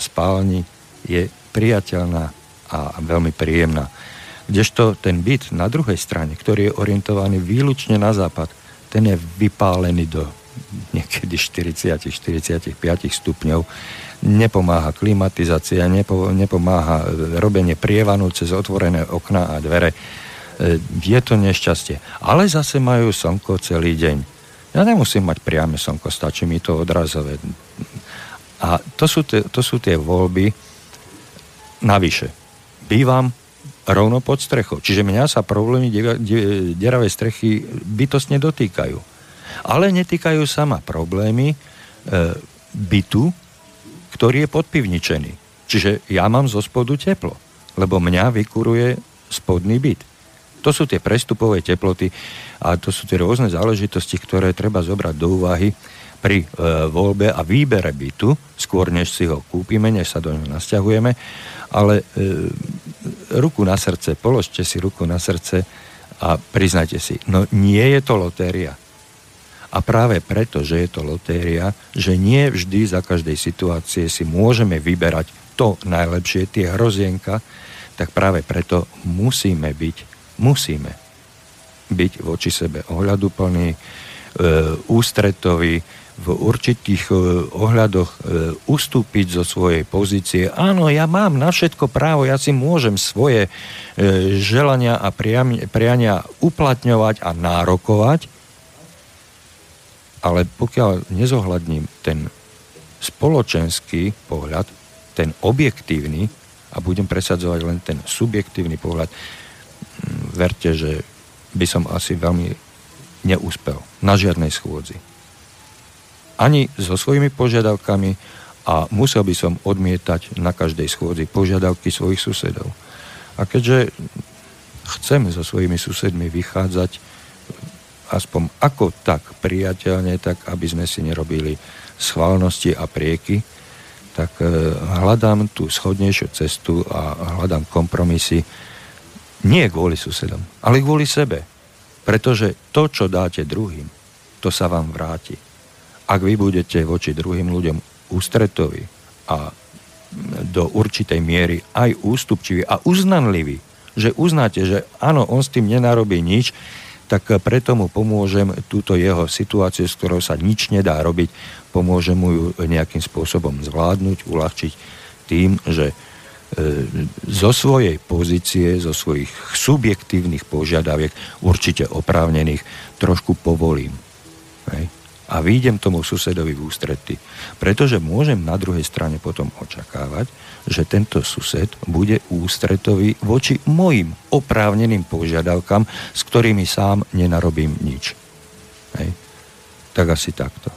spálni je priateľná a veľmi príjemná. Kdežto ten byt na druhej strane, ktorý je orientovaný výlučne na západ, ten je vypálený do niekedy 40-45 stupňov. Nepomáha klimatizácia, nepomáha robenie prievanu cez otvorené okná a dvere. Je to nešťastie. Ale zase majú slnko celý deň. Ja nemusím mať priame slnko, stačí mi to odrazové. A to sú tie voľby navyše. Bývam rovno pod strechou. Čiže mňa sa problémy deravej strechy bytostne dotýkajú. Ale netýkajú sa ma problémy bytu, ktorý je podpivničený. Čiže ja mám zo spodu teplo, lebo mňa vykuruje spodný byt. To sú tie prestupové teploty a to sú tie rôzne záležitosti, ktoré treba zobrať do úvahy pri voľbe a výbere bytu, skôr než si ho kúpime, než sa do neho nasťahujeme, ale ruku na srdce, položte si ruku na srdce a priznajte si, no nie je to lotéria. A práve preto, že je to lotéria, že nie vždy za každej situácie si môžeme vyberať to najlepšie, tie hrozienka, tak práve preto musíme byť voči sebe ohľaduplný, ústretový, v určitých ohľadoch ustúpiť zo svojej pozície. Áno, ja mám na všetko právo, ja si môžem svoje želania a priania uplatňovať a nárokovať, ale pokiaľ nezohľadním ten spoločenský pohľad, ten objektívny, a budem presadzovať len ten subjektívny pohľad, verte, že by som asi veľmi neúspel na žiadnej schôdzi. Ani so svojimi požiadavkami a musel by som odmietať na každej schôdzi požiadavky svojich susedov. A keďže chcem so svojimi susedmi vychádzať aspoň ako tak priateľne, tak aby sme si nerobili schválnosti a prieky, tak hľadám tú schodnejšiu cestu a hľadám kompromisy nie kvôli susedom, ale kvôli sebe. Pretože to, čo dáte druhým, to sa vám vráti. Ak vy budete voči druhým ľuďom ústretoví a do určitej miery aj ústupčiví a uznanliví, že uznáte, že áno, on s tým nenarobí nič, tak preto mu pomôžem túto jeho situáciu, s ktorou sa nič nedá robiť, pomôžem mu ju nejakým spôsobom zvládnuť, uľahčiť tým, že zo svojej pozície, zo svojich subjektívnych požiadaviek, určite oprávnených, trošku povolím. Hej? A výjdem tomu susedovi v ústrety. Pretože môžem na druhej strane potom očakávať, že tento sused bude ústretový voči mojim oprávneným požiadavkám, s ktorými sám nenarobím nič. Hej? Tak asi takto.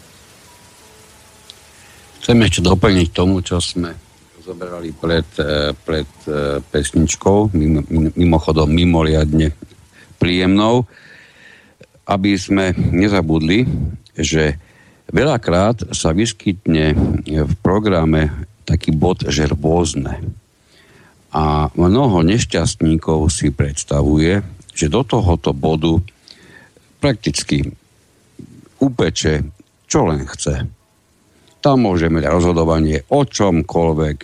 Chcem ešte doplniť tomu, čo sme zoberali pred pesničkou, mimochodom mimoriadne príjemnou, aby sme nezabudli, že veľakrát sa vyskytne v programe taký bod, že rôzne. A mnoho nešťastníkov si predstavuje, že do tohoto bodu prakticky upeče, čo len chce. Tam môžeme mať rozhodovanie o čomkoľvek,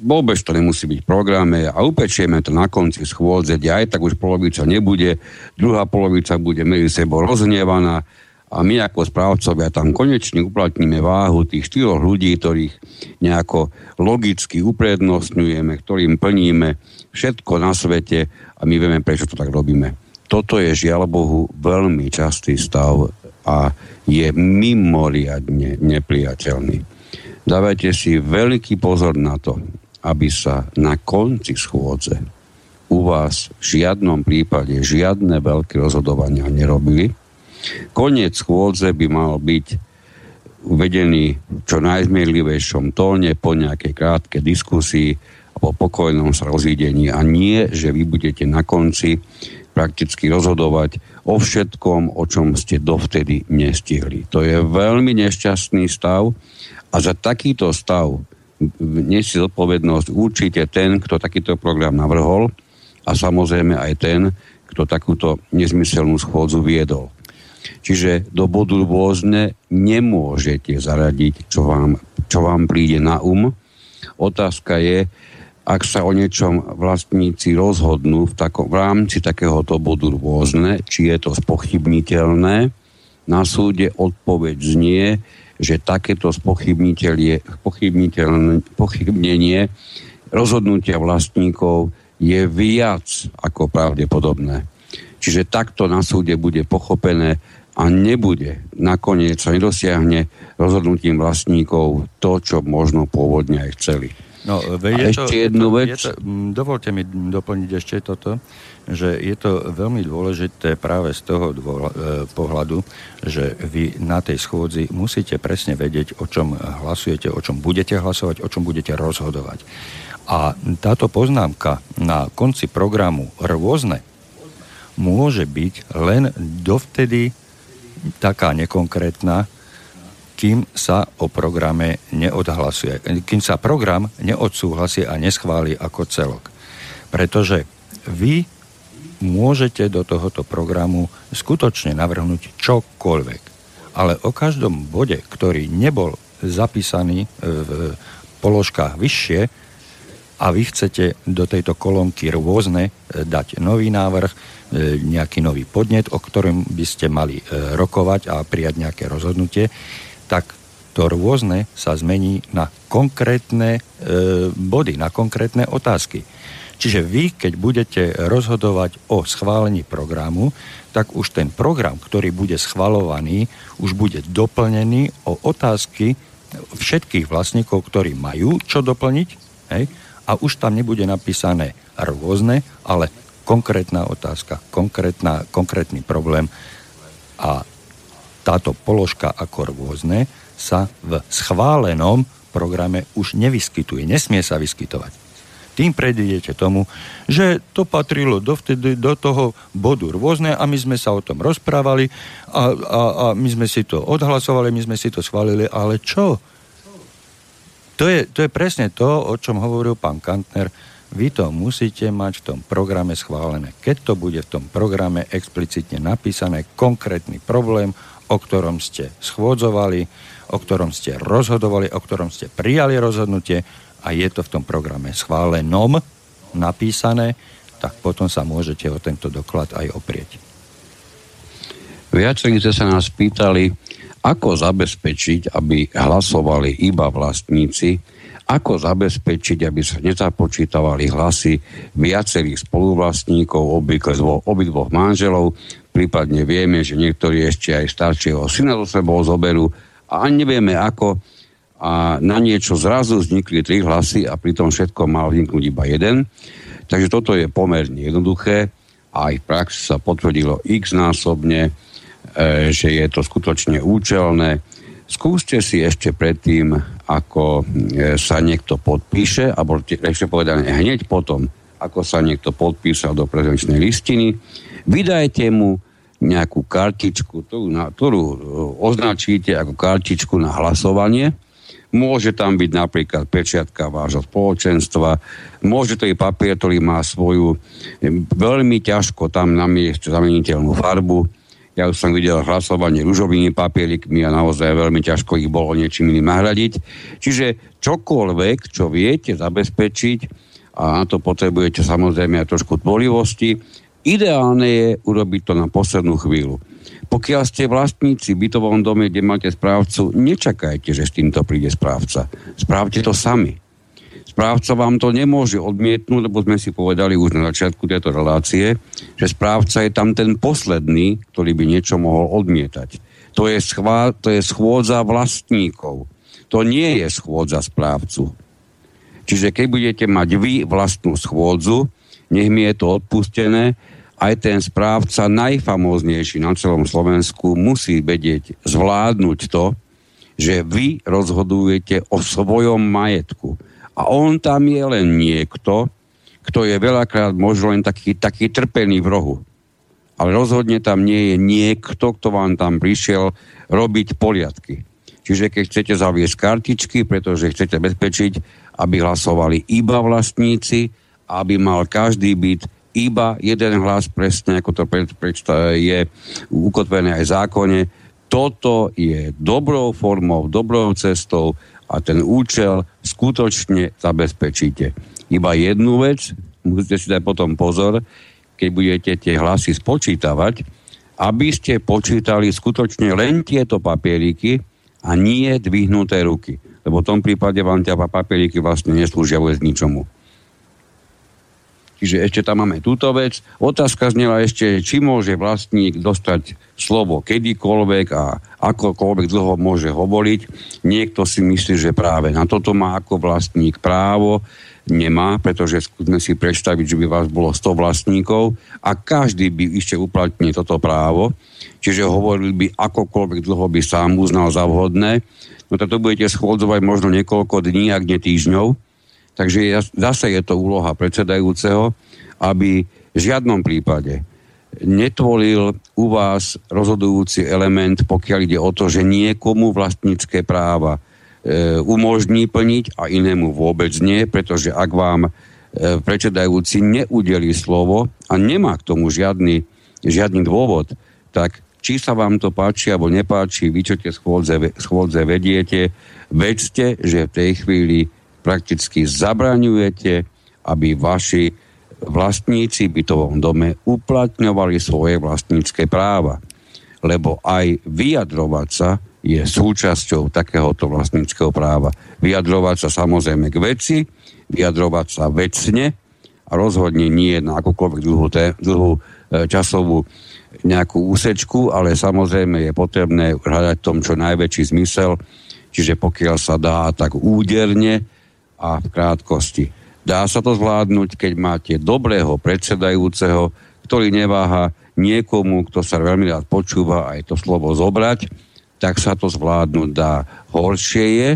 vôbec to nemusí byť v programe a upečieme to na konci schôdze, aj tak už polovica nebude, druhá polovica bude medzi sebou rozhnevaná. A my ako správcovia tam konečne uplatníme váhu tých 4 ľudí, ktorých nejako logicky uprednostňujeme, ktorým plníme všetko na svete a my vieme, prečo to tak robíme. Toto je žiaľ Bohu veľmi častý stav a je mimoriadne nepriateľný. Dávajte si veľký pozor na to, aby sa na konci schôdze u vás v žiadnom prípade žiadne veľké rozhodovania nerobili. Koniec schôdze by mal byť uvedený v čo najzmierlivejšom tóne po nejakej krátkej diskusii a po pokojnom sa rozídení. A nie, že vy budete na konci prakticky rozhodovať o všetkom, o čom ste dovtedy nestihli. To je veľmi nešťastný stav a za takýto stav nesie zodpovednosť určite ten, kto takýto program navrhol a samozrejme aj ten, kto takúto nezmyselnú schôdzu viedol. Čiže do bodu rôzne nemôžete zaradiť, čo vám príde na um. Otázka je, ak sa o niečom vlastníci rozhodnú v rámci takéhoto bodu rôzne, či je to spochybniteľné, na súde odpoveď znie, že takéto spochybnenie rozhodnutia vlastníkov je viac ako pravdepodobné. Čiže takto na súde bude pochopené a nebude nakoniec sa nedosiahne rozhodnutím vlastníkov to, čo možno pôvodne aj chceli. No, dovolte mi doplniť ešte toto, že je to veľmi dôležité práve z toho pohľadu, že vy na tej schôdzi musíte presne vedieť, o čom hlasujete, o čom budete hlasovať, o čom budete rozhodovať. A táto poznámka na konci programu rôzne môže byť len dovtedy taká nekonkrétna, kým sa o programe neodhlasuje, kým sa program neodsúhlasí a neschváli ako celok. Pretože vy môžete do tohoto programu skutočne navrhnúť čokoľvek, ale o každom bode, ktorý nebol zapísaný v položkách vyššie a vy chcete do tejto kolónky rôzne dať nový návrh, nejaký nový podnet, o ktorom by ste mali rokovať a prijať nejaké rozhodnutie, tak to rôzne sa zmení na konkrétne body, na konkrétne otázky. Čiže vy, keď budete rozhodovať o schválení programu, tak už ten program, ktorý bude schvalovaný, už bude doplnený o otázky všetkých vlastníkov, ktorí majú čo doplniť, hej? A už tam nebude napísané rôzne, ale konkrétna otázka, konkrétny problém a táto položka ako rôzne sa v schválenom programe už nevyskytuje, nesmie sa vyskytovať. Tým predídete tomu, že to patrilo dovtedy do toho bodu rôzne a my sme sa o tom rozprávali a my sme si to odhlasovali, my sme si to schválili, ale čo? To je presne to, o čom hovoril pán Kantner. Vy to musíte mať v tom programe schválené. Keď to bude v tom programe explicitne napísané, konkrétny problém, o ktorom ste schôdzovali, o ktorom ste rozhodovali, o ktorom ste prijali rozhodnutie a je to v tom programe schválenom napísané, tak potom sa môžete o tento doklad aj oprieť. Viacerí ste sa nás pýtali, ako zabezpečiť, aby hlasovali iba vlastníci, ako zabezpečiť, aby sa nezapočítavali hlasy viacerých spoluvlastníkov, obvykle obidvoch manželov, prípadne vieme, že niektorí ešte aj staršieho syna do sebou zoberú a ani nevieme ako a na niečo zrazu vznikli 3 hlasy a pritom všetko mal vzniknúť iba jeden. Takže toto je pomerne jednoduché a aj v praxi sa potvrdilo x-násobne, že je to skutočne účelné. Skúste si ešte predtým, ako sa niekto podpíše, alebo ešte povedané hneď potom, ako sa niekto podpísal do prezenčnej listiny, vydajte mu nejakú kartičku, ktorú označíte ako kartičku na hlasovanie. Môže tam byť napríklad pečiatka vášho spoločenstva, môže to i papier, ktorý má svoju veľmi ťažko tam na mieste zameniteľnú farbu. Ja už som videl hlasovanie ružovými papierikmi a naozaj veľmi ťažko ich bolo niečím iným nahradiť. Čiže čokoľvek, čo viete zabezpečiť, a na to potrebujete samozrejme aj trošku tvorivosti, ideálne je urobiť to na poslednú chvíľu. Pokiaľ ste vlastníci v bytovom dome, kde máte správcu, nečakajte, že s týmto príde správca. Správte to sami. Správca vám to nemôže odmietnúť, lebo sme si povedali už na začiatku tejto relácie, že správca je tam ten posledný, ktorý by niečo mohol odmietať. To je schôdza vlastníkov. To nie je schôdza správcu. Čiže keď budete mať vy vlastnú schôdzu, nech mi je to odpustené, aj ten správca najfamóznejší na celom Slovensku musí vedieť zvládnuť to, že vy rozhodujete o svojom majetku. A on tam je len niekto, kto je veľakrát možno len taký trpený v rohu. Ale rozhodne tam nie je niekto, kto vám tam prišiel robiť poriadky. Čiže keď chcete zaviesť kartičky, pretože chcete bezpečiť, aby hlasovali iba vlastníci, aby mal každý byt iba jeden hlas, presne ako to je ukotvené aj v zákone. Toto je dobrou formou, dobrou cestou, a ten účel skutočne zabezpečíte. Iba jednu vec, musíte si dať potom pozor, keď budete tie hlasy spočítavať, aby ste počítali skutočne len tieto papieriky a nie dvihnuté ruky. Lebo v tom prípade vám tie papieriky vlastne neslúžia vôbec ničomu. Čiže ešte tam máme túto vec. Otázka znela ešte, či môže vlastník dostať slovo kedykoľvek a akokoľvek dlho môže hovoriť. Niekto si myslí, že práve na toto má ako vlastník právo. Nemá, pretože skúsme si predstaviť, že by vás bolo 100 vlastníkov a každý by ešte uplatnil toto právo. Čiže hovoril by akokoľvek dlho by sám uznal za vhodné. No to budete schôdzovať možno niekoľko dní, ak nie týždňov. Takže zase je to úloha predsedajúceho, aby v žiadnom prípade netvoril u vás rozhodujúci element, pokiaľ ide o to, že niekomu vlastnícke práva umožní plniť a inému vôbec nie, pretože ak vám predsedajúci neudelí slovo a nemá k tomu žiadny dôvod, tak či sa vám to páči alebo nepáči, vy čo tie schôdze vediete, vedzte, že v tej chvíli prakticky zabraňujete, aby vaši vlastníci v bytovom dome uplatňovali svoje vlastnícke práva. Lebo aj vyjadrovať sa je súčasťou takéhoto vlastníckeho práva. Vyjadrovať sa samozrejme k veci, vyjadrovať sa vecne a rozhodne nie na akúkoľvek dlhú časovú nejakú úsečku, ale samozrejme je potrebné hľadať v tom čo najväčší zmysel, čiže pokiaľ sa dá tak úderne a v krátkosti. Dá sa to zvládnuť, keď máte dobrého predsedajúceho, ktorý neváha niekomu, kto sa veľmi rád počúva, aj to slovo zobrať, tak sa to zvládnuť dá. Horšie je,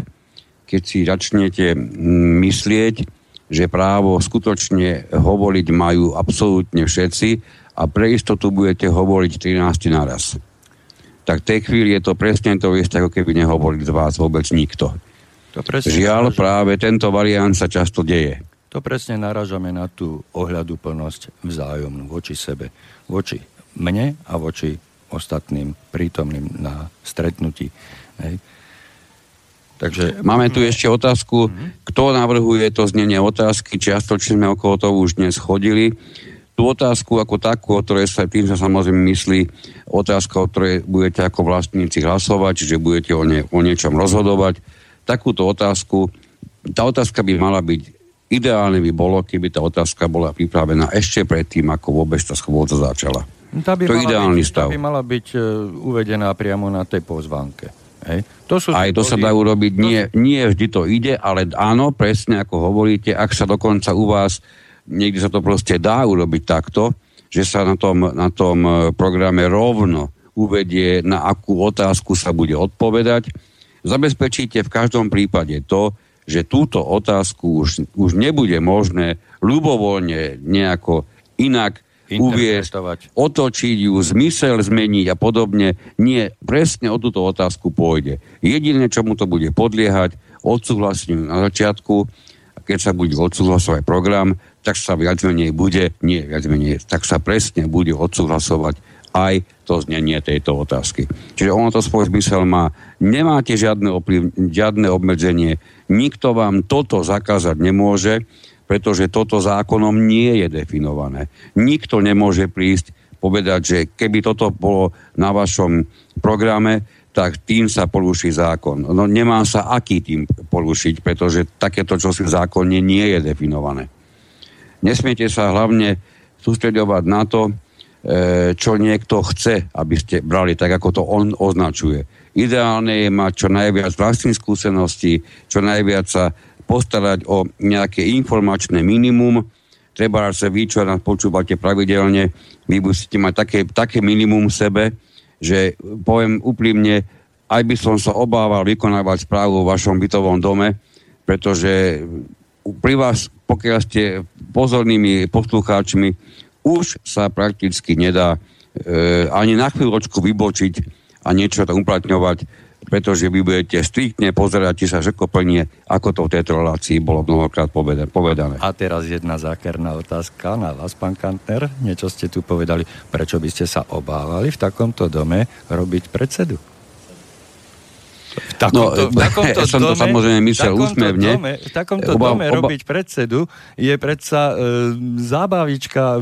keď si začnete myslieť, že právo skutočne hovoriť majú absolútne všetci a pre istotu budete hovoriť 13 naraz. Tak v tej chvíli je to presne to isté, ako keby nehovoril z vás vôbec nikto. Žiaľ, práve tento variant sa často deje. To presne narážame na tú ohľaduplnosť vzájomnú voči sebe, voči mne a voči ostatným prítomným na stretnutí. Hej. Takže máme tu ešte otázku, kto navrhuje to znenie otázky, čiastočne sme okolo toho už dnes chodili. Tú otázku ako takú, o ktorej sa tým sa samozrejme myslí, otázka, o ktorej budete ako vlastníci hlasovať, čiže budete o niečom rozhodovať. Takúto otázku, tá otázka by mala byť, ideálne by bolo, keby tá otázka bola pripravená ešte predtým, ako vôbec tá schôdza začala. To je ideálny stav. Tá by mala byť uvedená priamo na tej pozvánke. Hej? Aj to sa dá urobiť. Nie vždy to ide, ale áno, presne ako hovoríte, ak sa dokonca u vás, niekde sa to proste dá urobiť takto, že sa na tom programe rovno uvedie, na akú otázku sa bude odpovedať. Zabezpečíte v každom prípade to, že túto otázku už nebude možné ľubovoľne nejako inak uviesť, otočiť ju, zmysel zmeniť a podobne. Nie, presne o túto otázku pôjde. Jediné, čomu to bude podliehať, odsúhlaseniu na začiatku, a keď sa bude odsúhlasovať program, tak sa presne bude odsúhlasovať aj to znenie tejto otázky. Čiže ono to svoj zmysel má. Nemáte žiadne obmedzenie. Nikto vám toto zakázať nemôže, pretože toto zákonom nie je definované. Nikto nemôže prísť povedať, že keby toto bolo na vašom programe, tak tým sa poruší zákon. No nemá sa aký tým porušiť, pretože takéto čosi v zákone nie je definované. Nesmiete sa hlavne sústreďovať na to, čo niekto chce, aby ste brali tak, ako to on označuje. Ideálne je mať čo najviac vlastných skúseností, čo najviac sa postarať o nejaké informačné minimum. Treba, že vy, čo nás počúvate pravidelne, vy musíte mať také minimum v sebe, že poviem úprimne, aj by som sa obával vykonávať správu v vašom bytovom dome, pretože pri vás, pokiaľ ste pozornými poslucháčmi, už sa prakticky nedá ani na chvíľočku vybočiť a niečo tam uplatňovať, pretože vy budete striktne pozerať, či sa všetko plní, ako to v tejto relácii bolo mnohokrát povedané. A teraz jedna zákerná otázka na vás, pán Kantner. Niečo ste tu povedali. Prečo by ste sa obávali v takomto dome robiť predsedu? V takomto som to dome, samozrejme myslel úsmevne. V takomto dome robiť predsedu je predsa zábavička,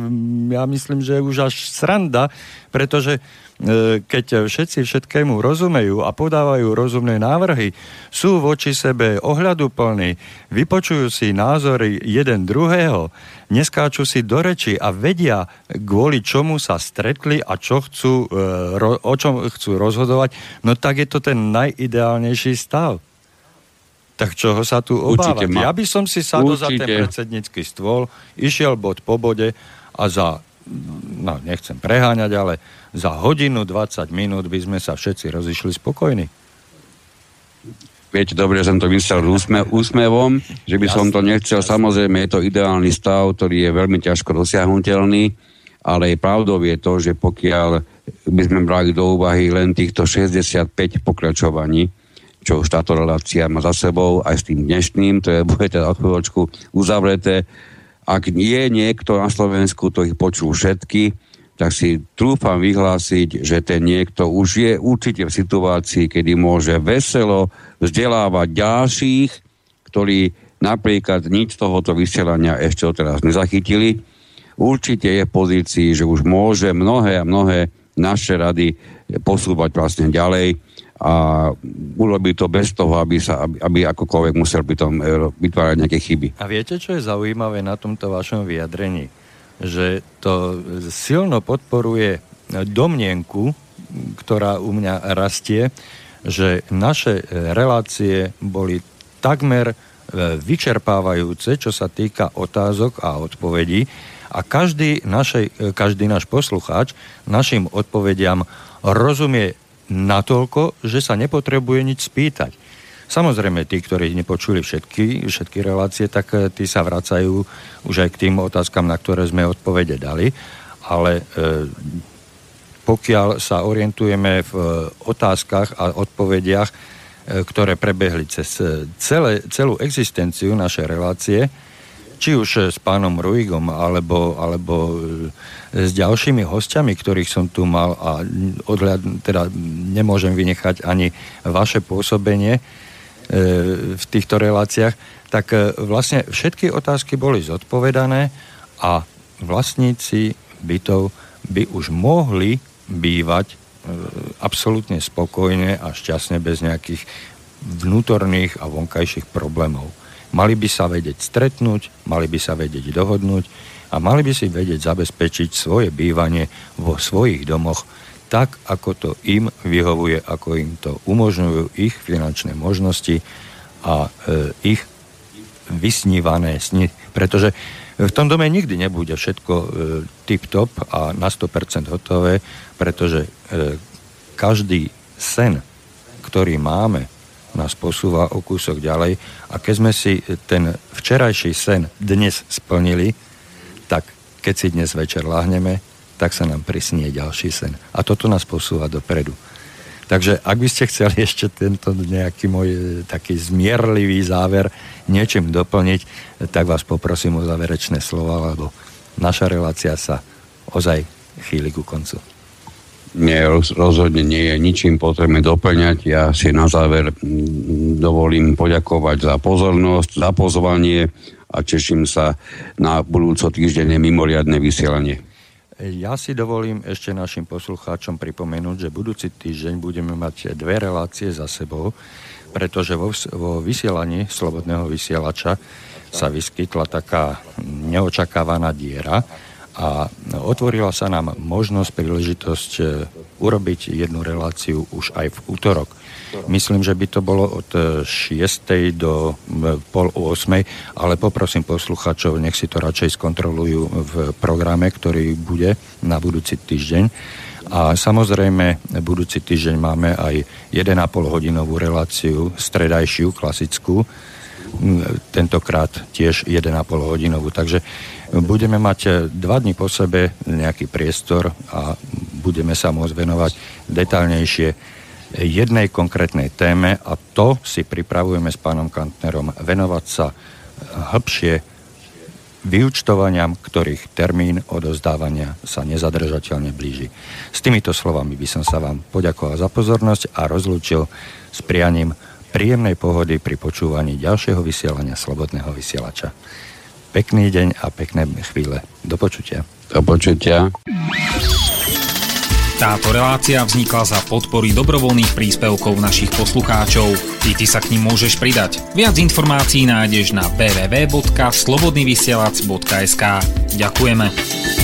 ja myslím, že už až sranda, pretože keď všetci všetkému rozumejú a podávajú rozumné návrhy, sú voči sebe ohľaduplní, vypočujú si názory jeden druhého, neskáču si do reči a vedia, kvôli čomu sa stretli a čo chcú, o čom chcú rozhodovať, no tak je to ten najideálnejší stav. Tak čoho sa tu obávať? Ja by som si sadol za ten predsednícky stôl, išiel bod po bode a za, no nechcem preháňať, ale za hodinu, 20 minút by sme sa všetci rozišli spokojní. Viete, dobre, som to myslel úsmevom, že by som to nechcel. Samozrejme, je to ideálny stav, ktorý je veľmi ťažko dosiahnuteľný, ale pravdou je to, že pokiaľ by sme brali do úvahy len týchto 65 pokračovaní, čo už táto relácia má za sebou, aj s tým dnešným, to je, bude teda o chvíľočku uzavreté. Ak je niekto na Slovensku, to ich počul všetky, tak si trúfam vyhlásiť, že ten niekto už je určite v situácii, kedy môže veselo vzdelávať ďalších, ktorí napríklad nič z tohoto vysielania ešte teraz nezachytili. Určite je v pozícii, že už môže mnohé a mnohé naše rady posúvať vlastne ďalej a urobiť to bez toho, aby akokoľvek musel by tam vytvárať nejaké chyby. A viete, čo je zaujímavé na tomto vašom vyjadrení? Že to silno podporuje domnienku, ktorá u mňa rastie, že naše relácie boli takmer vyčerpávajúce, čo sa týka otázok a odpovedí a každý náš poslucháč našim odpovediam rozumie natoľko, že sa nepotrebuje nič spýtať. Samozrejme, tí, ktorí nepočuli všetky relácie, tak tí sa vracajú už aj k tým otázkam, na ktoré sme odpovede dali, ale pokiaľ sa orientujeme v otázkach a odpovediach, ktoré prebehli cez celú existenciu našej relácie, či už s pánom Ruigom, alebo s ďalšími hostiami, ktorých som tu mal a teda nemôžem vynechať ani vaše pôsobenie v týchto reláciách, tak vlastne všetky otázky boli zodpovedané a vlastníci bytov by už mohli bývať absolútne spokojne a šťastne bez nejakých vnútorných a vonkajších problémov. Mali by sa vedieť stretnúť, mali by sa vedieť dohodnúť a mali by si vedieť zabezpečiť svoje bývanie vo svojich domoch tak, ako to im vyhovuje, ako im to umožňujú ich finančné možnosti a ich vysnívané sny. Pretože v tom dome nikdy nebude všetko tip-top a na 100% hotové, pretože každý sen, ktorý máme, nás posúva o kúsok ďalej a keď sme si ten včerajší sen dnes splnili, tak keď si dnes večer láhneme, tak sa nám prisnie ďalší sen. A toto nás posúva dopredu. Takže ak by ste chceli ešte tento nejaký môj taký zmierlivý záver niečím doplniť, tak vás poprosím o záverečné slova, lebo naša relácia sa ozaj chýli ku koncu. Nie, rozhodne nie je ničím potrebné doplňať. Ja si na záver dovolím poďakovať za pozornosť, za pozvanie a teším sa na budúco týždenné mimoriadne vysielanie. Ja si dovolím ešte našim poslucháčom pripomenúť, že budúci týždeň budeme mať dve relácie za sebou, pretože vo vysielaní Slobodného vysielača sa vyskytla taká neočakávaná diera, a otvorila sa nám možnosť, príležitosť urobiť jednu reláciu už aj v utorok. Myslím, že by to bolo od 6:00 do 7:30, ale poprosím poslucháčov, nech si to radšej skontrolujú v programe, ktorý bude na budúci týždeň. A samozrejme, budúci týždeň máme aj 1,5 hodinovú reláciu, stredajšiu, klasickú, tentokrát tiež 1,5 hodinovú. Takže budeme mať 2 dni po sebe nejaký priestor a budeme sa môcť venovať detaľnejšie jednej konkrétnej téme a to si pripravujeme s pánom Kantnerom venovať sa hĺbšie vyúčtovaniam, ktorých termín odozdávania sa nezadržateľne blíži. S týmito slovami by som sa vám poďakoval za pozornosť a rozlúčil s prianím príjemnej pohody pri počúvaní ďalšieho vysielania Slobodného vysielača. Pekný deň a pekné chvíle. Do počutia. Do počutia. Táto relácia vznikla za podpory dobrovoľných príspevkov našich poslucháčov. Ty sa k nim môžeš pridať. Viac informácií nájdeš na www.slobodnyvysielac.sk. Ďakujeme.